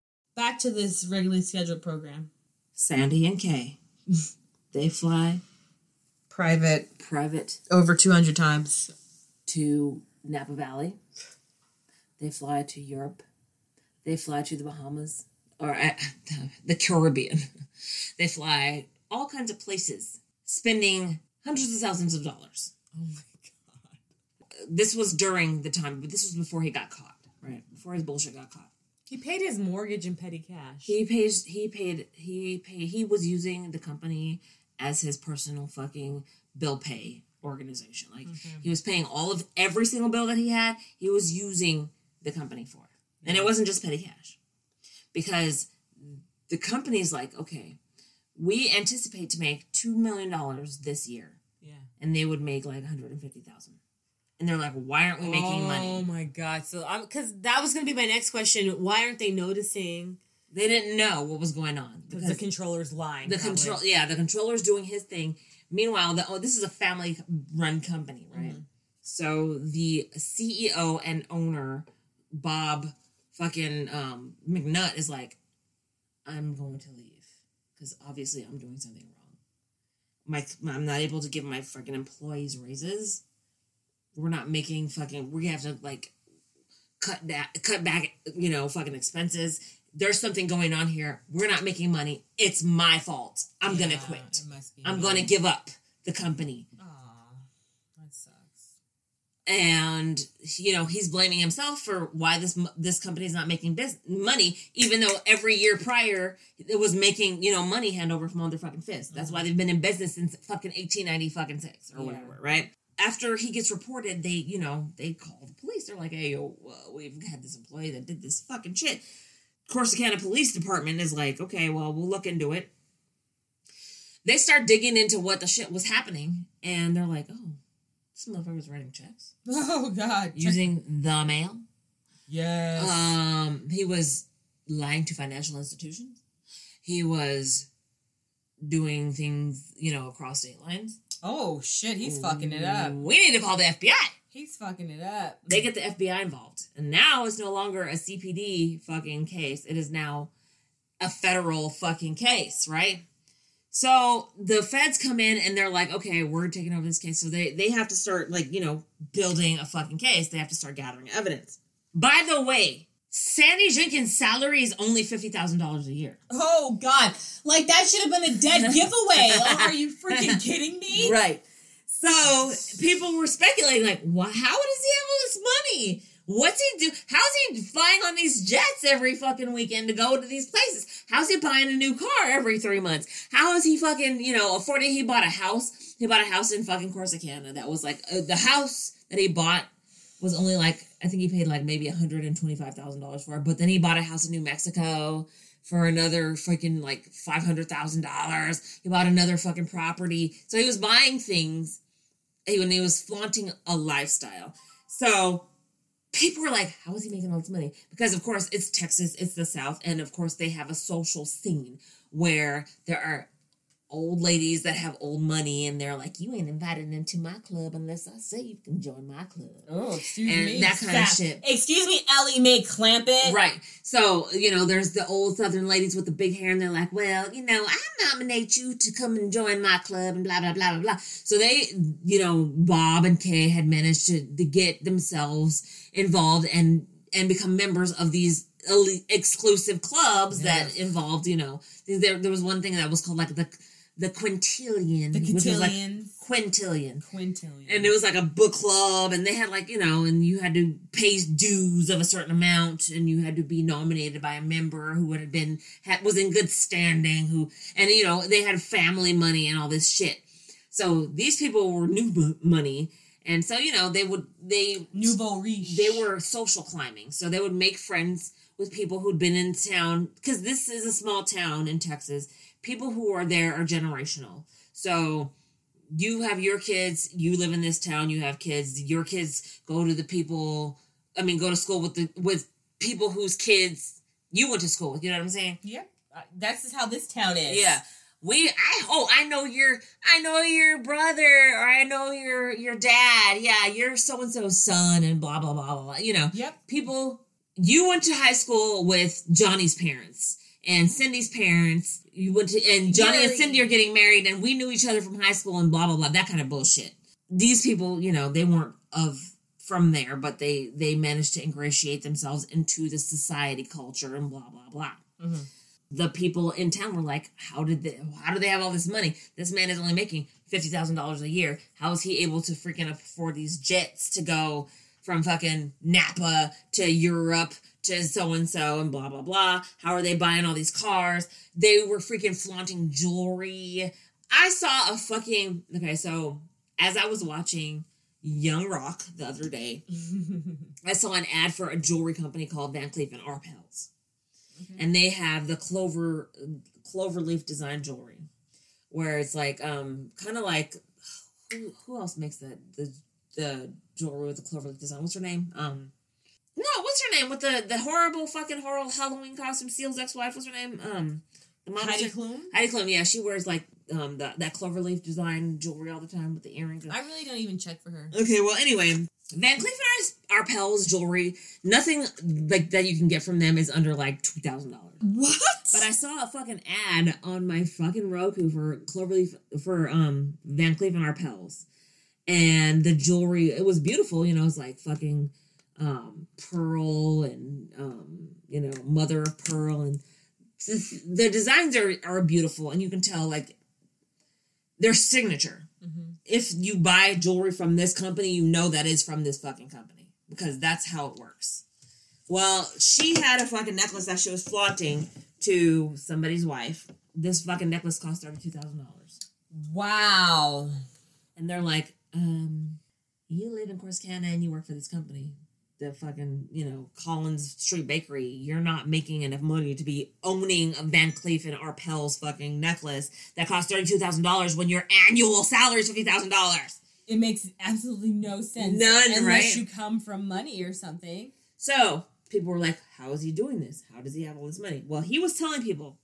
Back to this regularly scheduled program. Sandy and Kay. They fly private over 200 times to Napa Valley. They fly to Europe. They fly to the Bahamas or the Caribbean. They fly all kinds of places, spending hundreds of thousands of dollars. Oh my God. This was during the time, but this was before he got caught, right? Before his bullshit got caught. He paid his mortgage in petty cash. He was using the company as his personal fucking bill pay organization. Like, he was paying all of every single bill that he had, he was using the company for. And it wasn't just petty cash. Because the company's like, okay, we anticipate to make $2 million this year. Yeah. And they would make like $150,000. And they're like, why aren't we making money? Oh, my God. So, because that was going to be my next question. Why aren't they noticing? They didn't know what was going on. Because the controller's lying. The controller's doing his thing. Meanwhile, this is a family-run company, right? Mm-hmm. So, the CEO and owner, Bob fucking McNutt, is like, I'm going to leave. Because, obviously, I'm doing something wrong. I'm not able to give my fucking employees raises. We're not making fucking... We have to, like, cut back, you know, fucking expenses. There's something going on here. We're not making money. It's my fault. I'm going to quit. I'm going to give up the company. Aw, that sucks. And, you know, he's blaming himself for why this company's not making money, even though every year prior, it was making, you know, money hand over from all their fucking fists. That's why they've been in business since fucking 1896 or whatever, right? After he gets reported, they call the police. They're like, hey, yo, we've had this employee that did this fucking shit. Corsicana Police Department is like, okay, well, we'll look into it. They start digging into what the shit was happening, and they're like, oh, this motherfucker's writing checks. Oh, God. Using the mail. Yes. He was lying to financial institutions. He was doing things, you know, across state lines. Oh, shit, he's fucking it up. We need to call the FBI. He's fucking it up. They get the FBI involved. And now it's no longer a CPD fucking case. It is now a federal fucking case, right? So the feds come in and they're like, okay, we're taking over this case. So they have to start, like, you know, building a fucking case. They have to start gathering evidence. By the way, Sandy Jenkins' salary is only $50,000 a year. Oh, God. Like, that should have been a dead giveaway. Are you freaking kidding me? Right. So people were speculating, like, well, how does he have all this money? What's he do? How's he flying on these jets every fucking weekend to go to these places? How's he buying a new car every 3 months? How is he fucking, you know, affording? He bought a house. He bought a house in fucking Corsicana that was like, the house that he bought was only like, I think he paid like maybe $125,000 for it. But then he bought a house in New Mexico for another freaking like $500,000. He bought another fucking property. So he was buying things when he was flaunting a lifestyle. So people were like, how is he making all this money? Because, of course, it's Texas, it's the South, and, of course, they have a social scene where there are old ladies that have old money, and they're like, you ain't invited into my club unless I say you can join my club. Oh, excuse me. And that kind of shit. Excuse me, Ellie Mae Clampett. Right. So, you know, there's the old Southern ladies with the big hair, and they're like, well, you know, I nominate you to come and join my club, and blah, blah, blah, blah, blah. So they, you know, Bob and Kay had managed to get themselves involved and become members of these elite, exclusive clubs that involved, you know, there was one thing that was called, like, the Quintillion. The Quintillions. Quintillion. And it was like a book club, and they had like, you know, and you had to pay dues of a certain amount, and you had to be nominated by a member who would have been, was in good standing, and you know, they had family money and all this shit. So these people were new money, and so, you know, Nouveau riche. They were social climbing. So they would make friends with people who'd been in town, because this is a small town in Texas. People who are there are generational. So you have your kids, you live in this town, you have kids, your kids go to school with people whose kids you went to school with. You know what I'm saying? Yeah. That's how this town is. Yeah. I know your brother, or I know your dad. Yeah. You're so-and-so's son, and blah, blah, blah, blah, blah. You know, yep. People, you went to high school with Johnny's parents and Cindy's parents, and Johnny and Cindy are getting married, and we knew each other from high school, and blah, blah, blah, that kind of bullshit. These people, you know, they weren't from there, but they managed to ingratiate themselves into the society culture and blah, blah, blah. Mm-hmm. The people in town were like, how do they have all this money? This man is only making $50,000 a year. How is he able to freaking afford these jets to go from fucking Napa to Europe to so-and-so and blah, blah, blah? How are they buying all these cars? They were freaking flaunting jewelry. I saw so as I was watching Young Rock the other day, I saw an ad for a jewelry company called Van Cleef and Arpels. Mm-hmm. And they have the cloverleaf design jewelry, where it's like, kind of like, who else makes that? The jewelry with the cloverleaf design. What's her name? What's her name? With the horrible Halloween costume, Seal's ex-wife. What's her name? The Heidi Klum? Heidi Klum, yeah. She wears, like, that cloverleaf design jewelry all the time with the earrings. I really don't even check for her. Okay, well, anyway. Van Cleef and Arpels jewelry, nothing, like, that you can get from them is under, like, $2,000. What? But I saw a fucking ad on my fucking Roku for Van Cleef and Arpels. And the jewelry, it was beautiful, you know, it's like fucking... pearl and, you know, mother of pearl. And the designs are beautiful. And you can tell, like, their signature. Mm-hmm. If you buy jewelry from this company, you know that is from this fucking company, because that's how it works. Well, she had a fucking necklace that she was flaunting to somebody's wife. This fucking necklace cost $32,000. Wow. And they're like, you live in Corsicana and you work for this company, the fucking, you know, Collins Street Bakery. You're not making enough money to be owning a Van Cleef and Arpels fucking necklace that costs $32,000 when your annual salary is $50,000. It makes absolutely no sense. None, unless, right? Unless you come from money or something. So people were like, how is he doing this? How does he have all this money? Well, he was telling people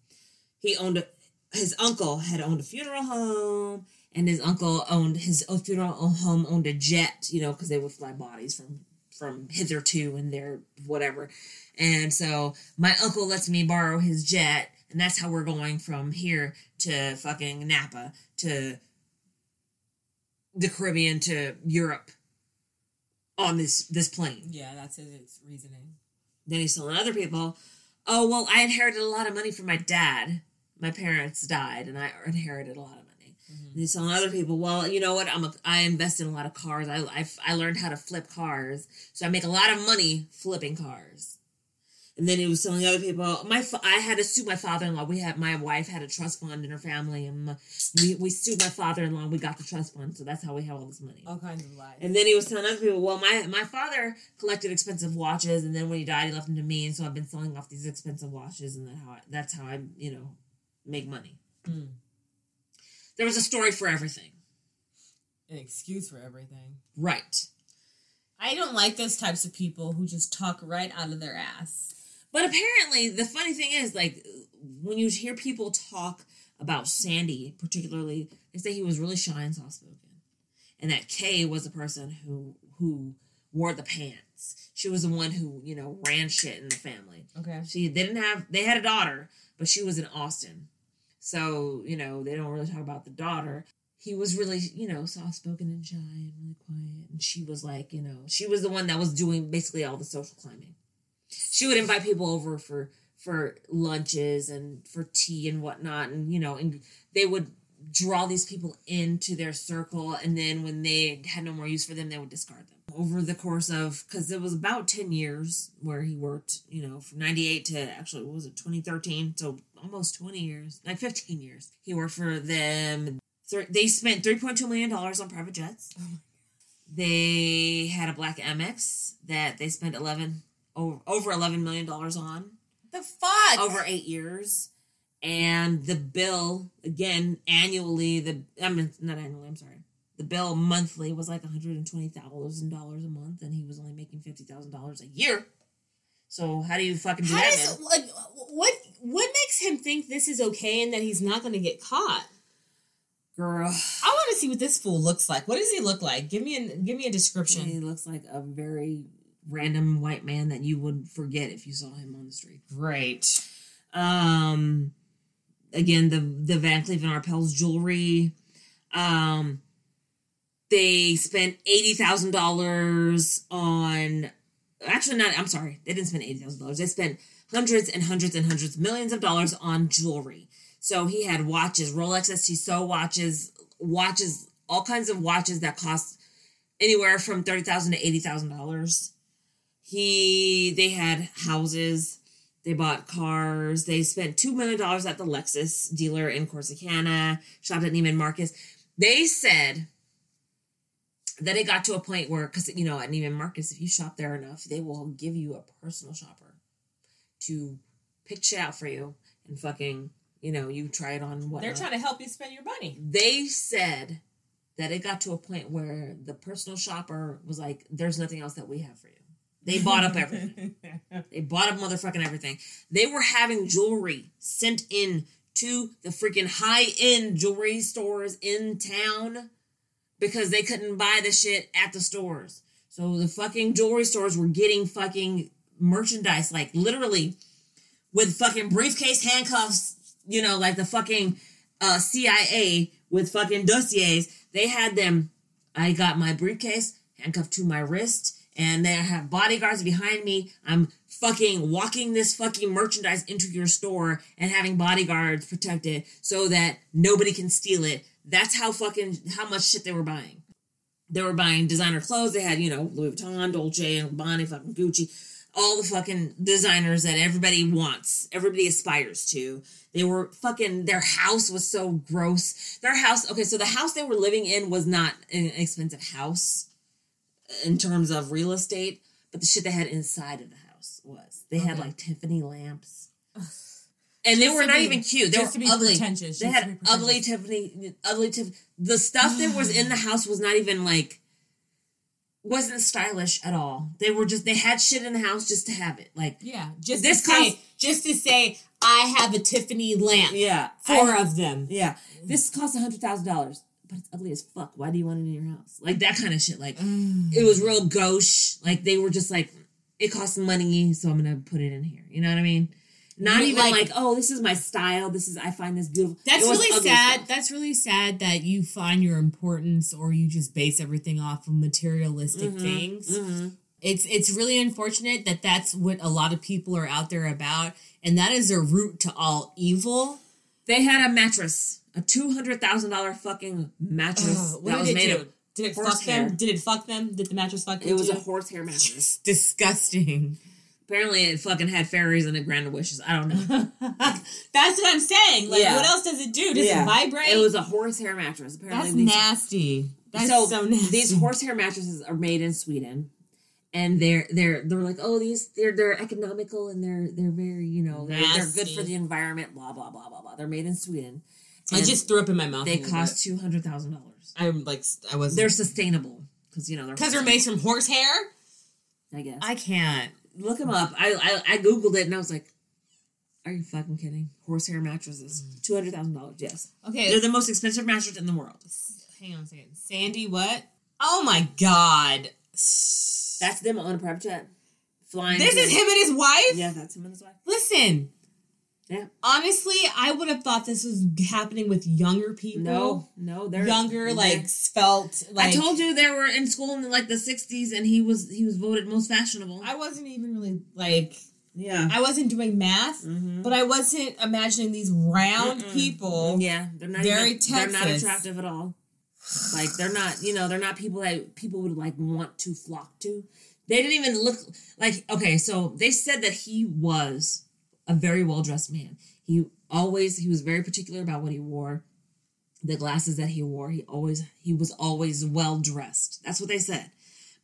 he owned his uncle had owned a funeral home, and his uncle owned his funeral home, owned a jet, you know, because they would fly bodies from hither to and there, whatever. And so my uncle lets me borrow his jet, and that's how we're going from here to fucking Napa to the Caribbean to Europe on this plane. Yeah, that's his reasoning. Then he's telling other people, oh, well, I inherited a lot of money from my dad. My parents died, and I inherited a lot of money. And he's telling other people, well, you know what? I invest in a lot of cars. I learned how to flip cars. So I make a lot of money flipping cars. And then he was telling other people, I had to sue my father-in-law. My wife had a trust fund in her family, and we sued my father-in-law, and we got the trust fund, so that's how we have all this money. All kinds of lies. And then he was telling other people, well, my father collected expensive watches, and then when he died, he left them to me, and so I've been selling off these expensive watches, and that's how I, make money. Mm. There was a story for everything. An excuse for everything. Right. I don't like those types of people who just talk right out of their ass. But apparently, the funny thing is, when you hear people talk about Sandy, particularly, they say he was really shy and soft-spoken. And that Kay was the person who wore the pants. She was the one who, ran shit in the family. Okay. They had a daughter, but she was in Austin. So, they don't really talk about the daughter. He was really, soft-spoken and shy and really quiet. And she was like, she was the one that was doing basically all the social climbing. She would invite people over for lunches and for tea and whatnot. And, and they would draw these people into their circle. And then when they had no more use for them, they would discard them. Over the course of, because it was about 10 years where he worked, from 98 to actually, 2013? So almost 20 years, 15 years. He worked for them. They spent $3.2 million on private jets. Oh my God. They had a black MX that they spent over $11 million on. The fuck? Over 8 years. And the bill, again, the bill monthly was like $120,000 a month, and he was only making $50,000 a year. So how do you fucking do that? What makes him think this is okay and that he's not going to get caught? Girl, I want to see what this fool looks like. What does he look like? Give me a description. He looks like a very random white man that you would forget if you saw him on the street. Great. Again, the Van Cleef and Arpels jewelry. They spent $80,000 on... Actually, I'm sorry. They didn't spend $80,000. They spent hundreds and hundreds and hundreds, millions of dollars on jewelry. So he had watches, Rolex Tissot watches, all kinds of watches that cost anywhere from $30,000 to $80,000. They had houses. They bought cars. They spent $2 million at the Lexus dealer in Corsicana, shopped at Neiman Marcus. They said that it got to a point where, because, at Neiman Marcus, if you shop there enough, they will give you a personal shopper to pick shit out for you and fucking, you try it on whatnot. They're trying to help you spend your money. They said that it got to a point where the personal shopper was like, there's nothing else that we have for you. They bought up everything. They bought up motherfucking everything. They were having jewelry sent in to the freaking high-end jewelry stores in town because they couldn't buy the shit at the stores. So the fucking jewelry stores were getting fucking merchandise, literally with fucking briefcase handcuffs, the fucking CIA with fucking dossiers. They had them, I got my briefcase handcuffed to my wrist, and they have bodyguards behind me. I'm fucking walking this fucking merchandise into your store and having bodyguards protect it so that nobody can steal it. That's how much shit they were buying. They were buying designer clothes. They had, Louis Vuitton, Dolce & Gabbana, fucking Gucci. All the fucking designers that everybody wants. Everybody aspires to. They were fucking... Their house was so gross. Their house... Okay, so the house they were living in was not an expensive house in terms of real estate, but the shit they had inside of the house was. They had Tiffany lamps. Ugh. And they were not even cute. They were ugly. They had ugly Tiffany. The stuff that was in the house was not even wasn't stylish at all. They were just, they had shit in the house just to have it. Just to say, I have a Tiffany lamp. Yeah. Four of them. Yeah. This cost $100,000. But it's ugly as fuck. Why do you want it in your house? That kind of shit. It was real gauche. They were just it costs money, so I'm going to put it in here. You know what I mean? Not even oh, this is my style. I find this beautiful. That's really sad. Stuff. That's really sad that you find your importance or you just base everything off of materialistic things. Mm-hmm. It's really unfortunate that that's what a lot of people are out there about. And that is a root to all evil. They had a mattress. a $200,000 fucking mattress that was made of horse hair. Did it fuck them? Did the mattress fuck them? It was a horsehair mattress. Disgusting. Apparently it fucking had fairies in it, grand wishes. I don't know. That's what I'm saying. Like, what else does it do? Does it vibrate? It was a horsehair mattress. Apparently that's nasty. That's so nasty. These horsehair mattresses are made in Sweden. And they're like, oh, these they're economical and they're very, you know, they're good for the environment, blah, blah, blah, blah, blah. They're made in Sweden. And I just threw up in my mouth. They cost $200,000. I'm like, I wasn't. They're sustainable. Because, you know, they're made from horse hair? I guess. I can't. Look them up. I Googled it and I was like, are you fucking kidding? Horsehair mattresses. $200,000, yes. Okay. They're the most expensive mattress in the world. Hang on a second. Sandy what? Oh my God. That's them on a private jet. Flying. This is him and his wife? Yeah, that's him and his wife. Listen. Yeah. Honestly, I would have thought this was happening with younger people. No, they're younger, like svelte. Like, I told you they were in school in like the 60s, and he was voted most fashionable. I wasn't even really like, I wasn't doing math, but I wasn't imagining these round people. Yeah, they're not very even, Texas. They're not attractive at all. Like they're not, you know, they're not people that people would like want to flock to. They didn't even look like so they said that he was a very well-dressed man. He was very particular about what he wore, the glasses that he wore. He was always well-dressed. That's what they said.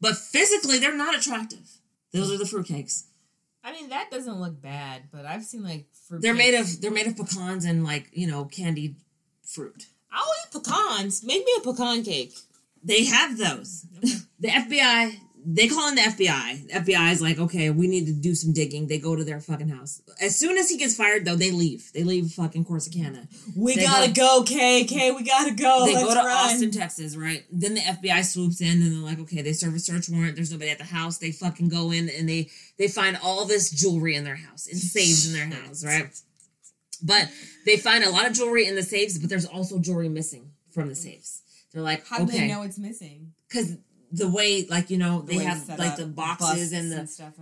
But physically, they're not attractive. Those are the fruitcakes. I mean, that doesn't look bad, but I've seen like fruitcakes. They're made of pecans and like, you know, candied fruit. I'll eat pecans. Make me a pecan cake. They have those. Okay. The FBI... They call in the FBI. The FBI is like, okay, we need to do some digging. They go to their fucking house. As soon as he gets fired, though, they leave. They leave fucking Corsicana. Kay, we gotta go. They go to Austin, Texas, right? Then the FBI swoops in, and they're like, okay, they serve a search warrant. There's nobody at the house. They fucking go in, and they find all this jewelry in their house, and safes in their house, right? But they find a lot of jewelry in the safes, but there's also jewelry missing from the safes. They're like, how do they know it's missing? Because... The way, like, you know, they have, like, the boxes and the, stuff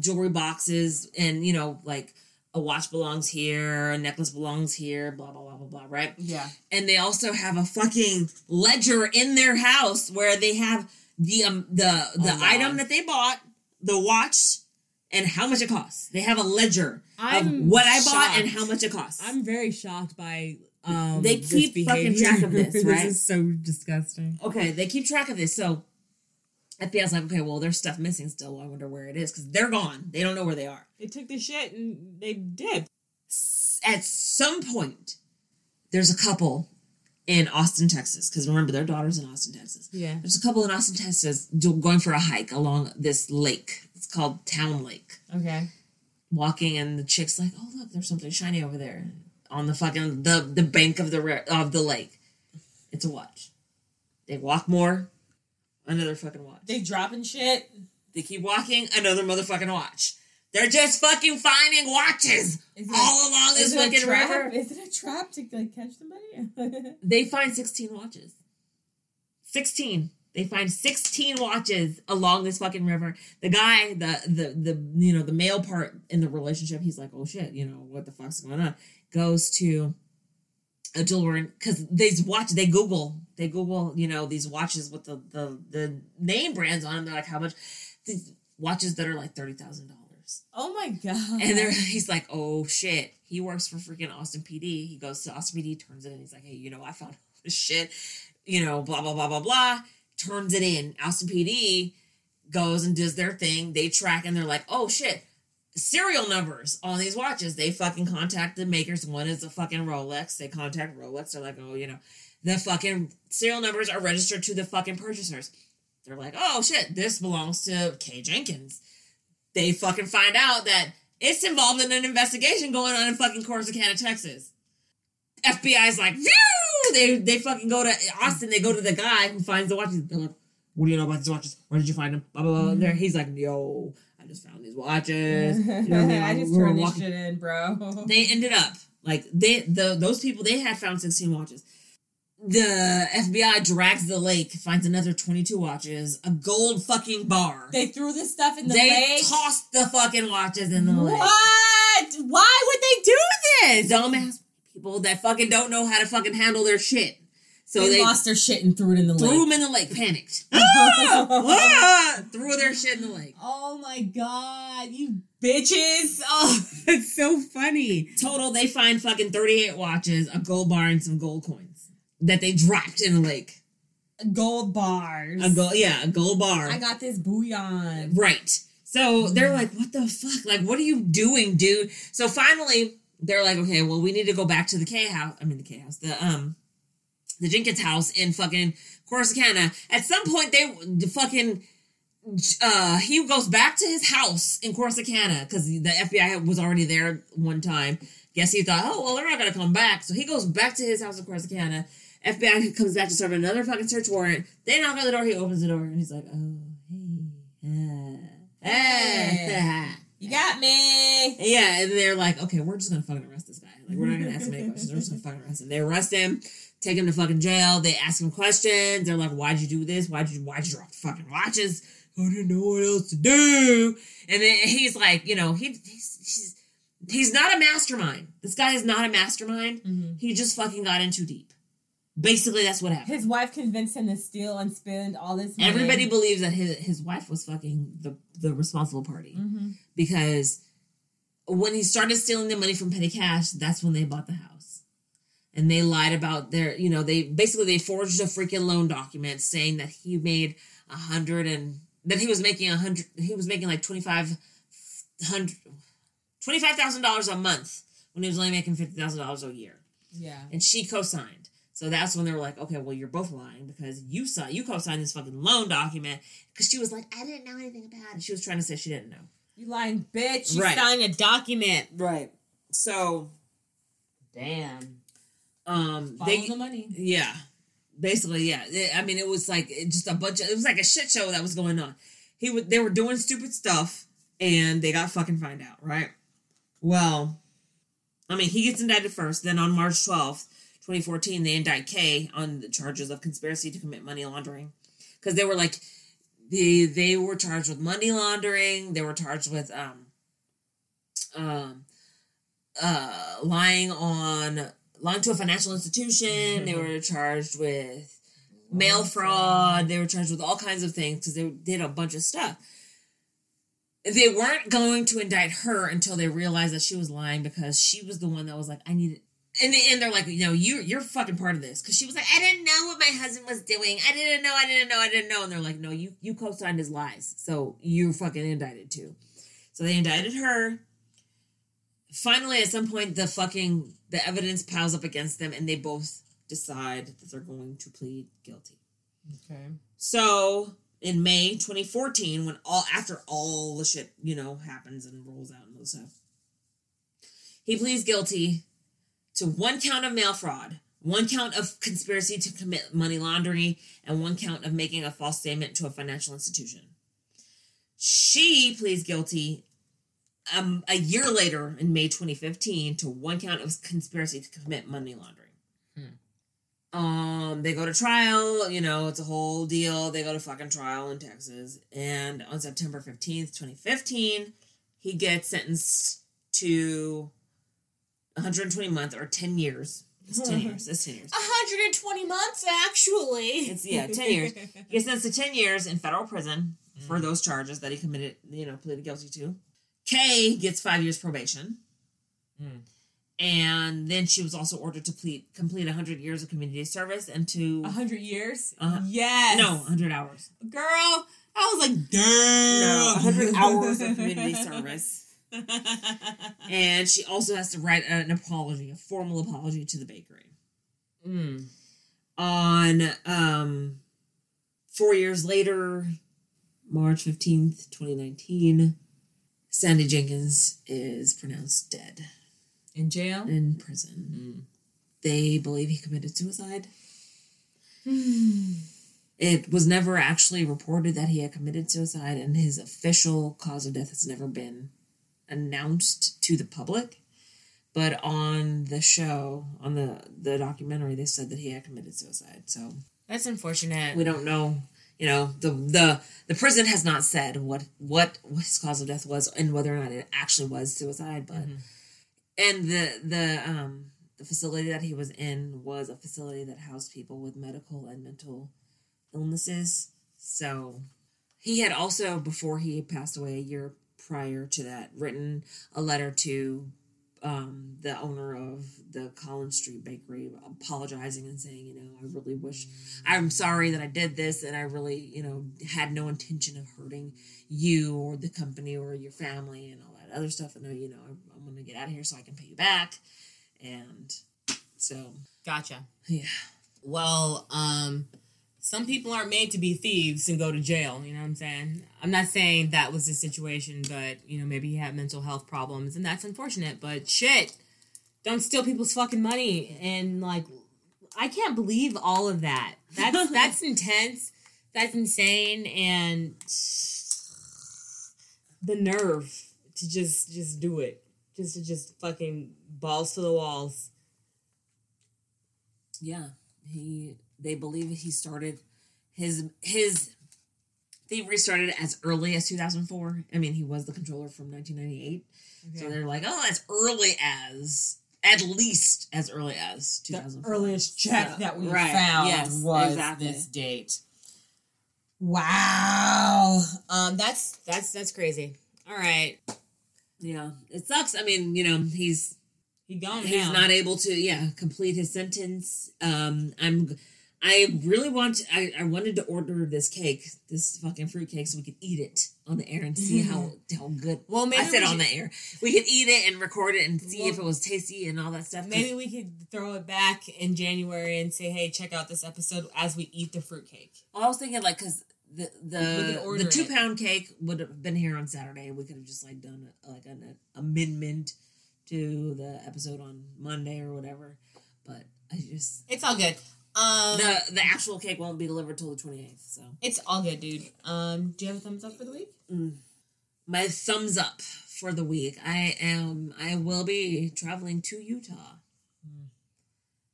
jewelry boxes and, you know, like, a watch belongs here, a necklace belongs here, blah, blah, blah, blah, blah, right? Yeah. And they also have a fucking ledger in their house where they have the item that they bought, the watch, and how much it costs. They have a ledger of what I bought and how much it costs. I'm very shocked by... they keep fucking track of this, right? This is so disgusting. Okay, they keep track of this, so... FBI's like, okay, well, there's stuff missing still. I wonder where it is because they're gone. They don't know where they are. They took the shit and they dipped. At some point, there's a couple in Austin, Texas. Because remember, their daughter's in Austin, Texas. Yeah. There's a couple in Austin, Texas going for a hike along this lake. It's called Town Lake. Okay. Walking and the chick's like, oh, look, there's something shiny over there on the fucking, the bank of the lake. It's a watch. They walk more. Another fucking watch. They dropping shit. They keep walking. Another motherfucking watch. They're just fucking finding watches all along this fucking river. Is it a trap to like catch somebody? They find 16 watches. 16. They find 16 watches along this fucking river. The guy, the you know, the male part in the relationship, he's like, oh shit, you know, what the fuck's going on? Goes to a jewelry because these watches, they Google, you know, these watches with the name brands on them. They're like, how much? These watches that are like $30,000. Oh, my God. And he's like, oh, shit. He works for freaking Austin PD. He goes to Austin PD, turns it in. He's like, hey, you know, I found all this shit. You know, blah, blah, blah, blah, blah. Turns it in. Austin PD goes and does their thing. They track and they're like, oh, shit. Serial numbers on these watches. They fucking contact the makers. One is a fucking Rolex. They contact Rolex. They're like, oh, you know. The fucking serial numbers are registered to the fucking purchasers. They're like, oh, shit, this belongs to Kay Jenkins. They fucking find out that it's involved in an investigation going on in fucking Corsicana, Texas. FBI's like, phew! They fucking go to Austin. They go to the guy who finds the watches. They're like, what do you know about these watches? Where did you find them? Blah, blah, blah. There. He's like, yo, I just found these watches. You know what I mean? I just turned this shit in, bro. They ended up, like, those people, they had found 16 watches. The FBI drags the lake, finds another 22 watches, a gold fucking bar. They threw this stuff in the lake? They tossed the fucking watches in the lake. What? Why would they do this? Dumbass people. people that fucking don't know how to fucking handle their shit. So they lost their shit and threw it in the lake. Threw them in the lake, panicked. Threw their shit in the lake. Oh my God, you bitches. Oh, that's so funny. Total, they find fucking 38 watches, a gold bar, and some gold coins that they dropped in the lake. Gold bars. A gold bar. I got this bouillon. Right. So they're like, what the fuck? Like, what are you doing, dude? So finally, they're like, okay, well, we need to go back to the K house. I mean, the K house. The Jenkins house in fucking Corsicana. At some point, he goes back to his house in Corsicana because the FBI was already there one time. Guess he thought, oh, well, they're not going to come back. So he goes back to his house in Corsicana. FBI comes back to serve another fucking search warrant. They knock on the door. He opens the door and he's like, oh, hey. You got me. Yeah, and they're like, okay, we're just going to fucking arrest this guy. Like, we're not going to ask him any questions. We're just going to fucking arrest him. They arrest him. Take him to fucking jail. They ask him questions. They're like, why'd you do this? Why'd you drop the fucking watches? I didn't know what else to do. And then he's like, you know, he's not a mastermind. This guy is not a mastermind. Mm-hmm. He just fucking got in too deep. Basically, that's what happened. His wife convinced him to steal and spend all this money. Everybody believes that his wife was fucking the responsible party. Mm-hmm. Because when he started stealing the money from petty cash, that's when they bought the house. And they lied about their, you know, they forged a freaking loan document saying that he made like $25,000 a month when he was only making $50,000 a year. Yeah. And she co-signed. So that's when they were like, okay, well, you're both lying because you co-signed this fucking loan document because she was like, I didn't know anything about it. She was trying to say she didn't know. You lying bitch. You signed a document. Right. So. Damn. Follow the money. Yeah. Basically, yeah. It was like just a bunch of... It was like a shit show that was going on. They were doing stupid stuff, and they got fucking find out, right? Well, he gets indicted first. Then on March 12th, 2014, they indict Kay on the charges of conspiracy to commit money laundering. Because they were like... They were charged with money laundering. They were charged with... lying to a financial institution. Mm-hmm. They were charged with mail fraud. They were charged with all kinds of things because they did a bunch of stuff. They weren't going to indict her until they realized that she was lying because she was the one that was like, I need it. In the end, they're like, you know, you're fucking part of this. Because she was like, I didn't know what my husband was doing. I didn't know. And they're like, no, you co-signed his lies. So you're fucking indicted too. So they indicted her. Finally, at some point, the evidence piles up against them, and they both decide that they're going to plead guilty. Okay. So in May 2014, when after all the shit happens and rolls out and all stuff, he pleads guilty to 1 count of mail fraud, 1 count of conspiracy to commit money laundering, and 1 count of making a false statement to a financial institution. She pleads guilty. A year later, in May 2015, to 1 count of conspiracy to commit money laundering. They go to trial. It's a whole deal. They go to fucking trial in Texas. And on September 15th, 2015, he gets sentenced to 120 months or 10 years. It's 10 years. 120 months, actually. It's 10 years. He gets sentenced to 10 years in federal prison for those charges that he committed, pleaded guilty to. Kay gets 5 years probation, and then she was also ordered to complete 100 years of community service and to... 100 years? Yes. No, 100 hours. Girl, I was like, damn. No, 100 hours of community service. And she also has to write an apology, a formal apology to the bakery. On 4 years later, March 15th, 2019... Sandy Jenkins is pronounced dead. In jail? In prison. They believe he committed suicide. It was never actually reported that he had committed suicide, and his official cause of death has never been announced to the public. But on the show, on the documentary, they said that he had committed suicide. So that's unfortunate. We don't know. The prison has not said what his cause of death was and whether or not it actually was suicide, but and the the facility that he was in was a facility that housed people with medical and mental illnesses. So he had also, before he passed away a year prior to that, written a letter to the owner of the Collins Street Bakery, apologizing and saying, you know, I really wish, I'm sorry that I did this, and I really, you know, had no intention of hurting you or the company or your family and all that other stuff. And, you know, I'm going to get out of here so I can pay you back. And so. Gotcha. Yeah. Well, some people aren't made to be thieves and go to jail, you know what I'm saying? I'm not saying that was the situation, but, you know, maybe he had mental health problems, and that's unfortunate, but shit, don't steal people's fucking money, and, like, I can't believe all of that. That's intense, that's insane, and the nerve to just do it, just to just fucking balls to the walls. Yeah, they believe he started his thievery started as early as 2004. I mean, he was the controller from 1998. Okay. So they're like, oh, at least as early as 2004. The earliest check that we found was this date. Wow. That's crazy. All right. Yeah, it sucks. I mean, you know, he's gone now. He's not able to complete his sentence. I wanted to order this cake, this fucking fruit cake, so we could eat it on the air and see how good. Well, maybe I said on the air. We could eat it and record it and see if it was tasty and all that stuff. Maybe we could throw it back in January and say, hey, check out this episode as we eat the fruit cake. I was thinking, like, because the 2-pound cake would have been here on Saturday. We could have just, like, done an amendment to the episode on Monday or whatever. But it's all good. The actual cake won't be delivered till the 28th, so. It's all good, dude. Do you have a thumbs up for the week? My thumbs up for the week. I will be traveling to Utah.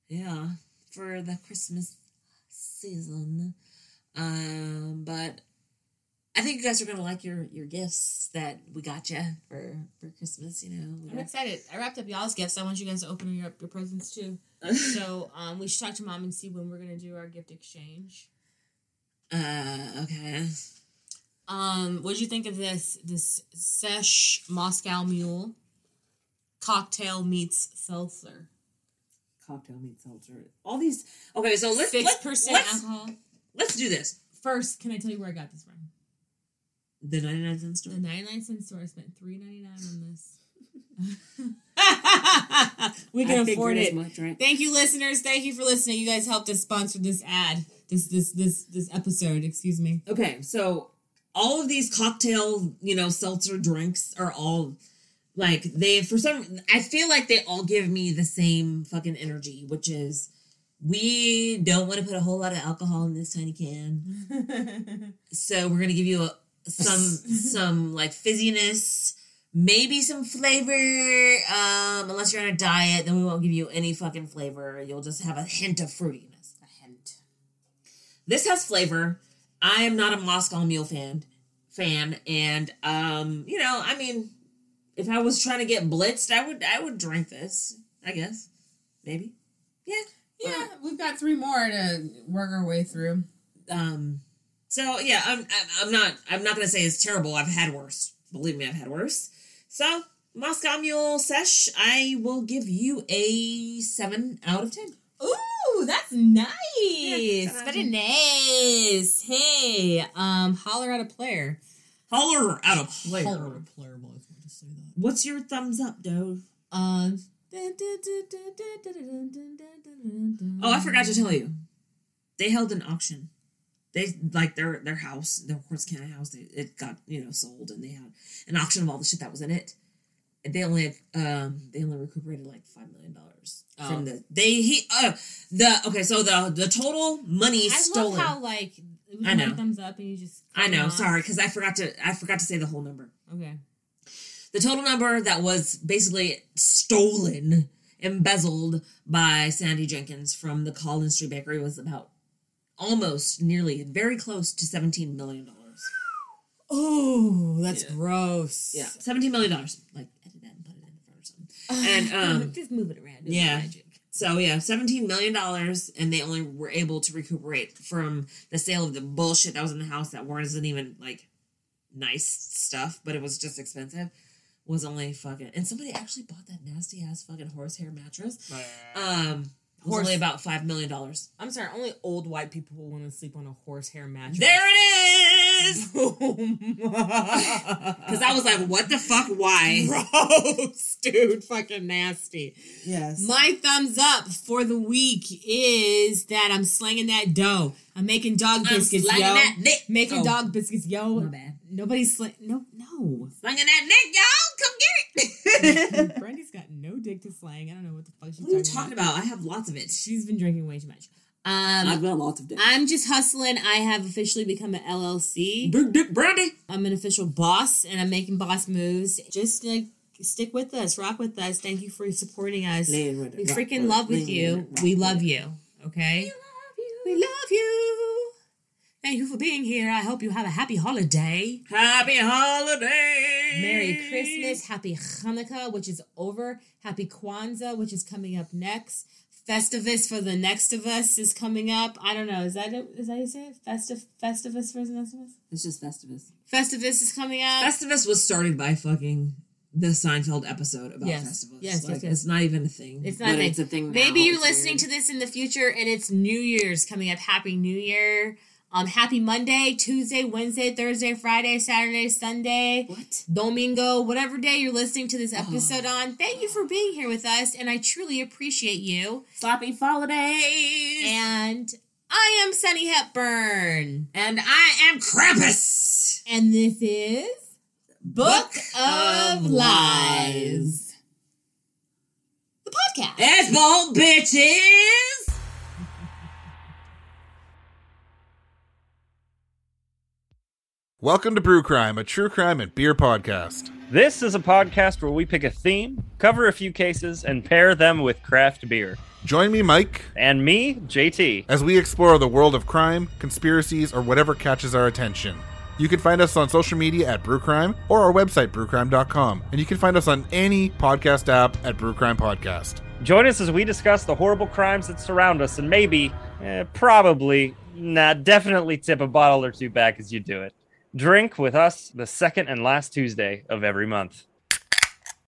Yeah, for the Christmas season. But I think you guys are going to like your gifts that we got you for Christmas, you know. I'm excited. I wrapped up y'all's gifts. I want you guys to open your presents, too. So, we should talk to Mom and see when we're going to do our gift exchange. Okay. What did you think of this Sesh Moscow Mule cocktail meets seltzer? Cocktail meets seltzer. All these... Okay, so let's... 6% alcohol. Let's do this. First, can I tell you where I got this from? The 99-cent store? The 99-cent store. I spent $3.99 on this. We can afford it. Much, right? Thank you, listeners. Thank you for listening. You guys helped us sponsor this ad, this episode. Excuse me. Okay, so all of these cocktail, you know, seltzer drinks are all like I feel like they all give me the same fucking energy, which is we don't want to put a whole lot of alcohol in this tiny can, so we're gonna give you some like fizziness. Maybe some flavor, unless you're on a diet, then we won't give you any fucking flavor. You'll just have a hint of fruitiness. A hint. This has flavor. I am not a Moscow Mule fan, and, you know, I mean, if I was trying to get blitzed, I would drink this, I guess. Maybe. Yeah. Yeah, we've got 3 more to work our way through. So, yeah, I'm not going to say it's terrible. I've had worse. Believe me, I've had worse. So, Moscow Mule Sesh, I will give you a 7 out of 10. Ooh, that's nice. Yeah, very nice. Hey, holler at a player. Holler at a player. Holler at a player. Boy, if I just say that. What's your thumbs up, Dove? Oh, I forgot to tell you. They held an auction. They like their house, their Corsicana house. It got, you know, sold, and they had an auction of all the shit that was in it. And they only recuperated like $5 million from the the total money stolen. I love how like it was one thumbs up and you just off. Sorry, because I forgot to say the whole number. Okay, the total number that was basically stolen, embezzled by Sandy Jenkins from the Collins Street Bakery was about. Almost, nearly, very close to $17 million. Oh, that's gross. Yeah, $17 million. Like, edit that and put it in the front or something. And, just move it around. It's magic. So yeah, $17 million, and they only were able to recuperate from the sale of the bullshit that was in the house that wasn't even like nice stuff, but it was just expensive. Was only fucking, and somebody actually bought that nasty ass fucking horsehair mattress. It was only about $5 million. I'm sorry, only old white people will want to sleep on a horsehair mattress. There it is. Because I was like, what the fuck? Why? Gross, dude. Fucking nasty. Yes. My thumbs up for the week is that I'm slanging that dough. I'm making dog biscuits, yo. Dog biscuits, yo. My bad. Nobody's no. Slanging that neck, y'all. Come get it. Brandy's got no dick to slang. I don't know what the fuck she's talking about. I have lots of it. She's been drinking way too much. I've got lots of dick. I'm just hustling. I have officially become an LLC. Big dick Brandy. I'm an official boss, and I'm making boss moves. Just like stick with us, rock with us. Thank you for supporting us. We freaking love with you. We love you. Okay. We love you. Thank you for being here. I hope you have a happy holiday. Happy holiday. Merry Christmas. Happy Hanukkah, which is over. Happy Kwanzaa, which is coming up next. Festivus for the next of us is coming up. I don't know. Is that how you say it? Festivus for the next of us? It's just Festivus. Festivus is coming up. Festivus was started by fucking the Seinfeld episode about Festivus. Yes. It's not even a thing. It's a thing now. Maybe you're listening to this in the future and it's New Year's coming up. Happy New Year. Happy Monday, Tuesday, Wednesday, Thursday, Friday, Saturday, Sunday. What? Domingo, whatever day you're listening to this episode on. Thank you for being here with us, and I truly appreciate you. Sloppy holidays. And I am Sunny Hepburn. And I am Krampus. And this is Book of Lies. The podcast. That's all, bitches. Welcome to Brew Crime, a true crime and beer podcast. This is a podcast where we pick a theme, cover a few cases, and pair them with craft beer. Join me, Mike. And me, JT. As we explore the world of crime, conspiracies, or whatever catches our attention. You can find us on social media at Brew Crime or our website, brewcrime.com. And you can find us on any podcast app at Brew Crime Podcast. Join us as we discuss the horrible crimes that surround us and maybe, definitely tip a bottle or two back as you do it. Drink with us the second and last Tuesday of every month.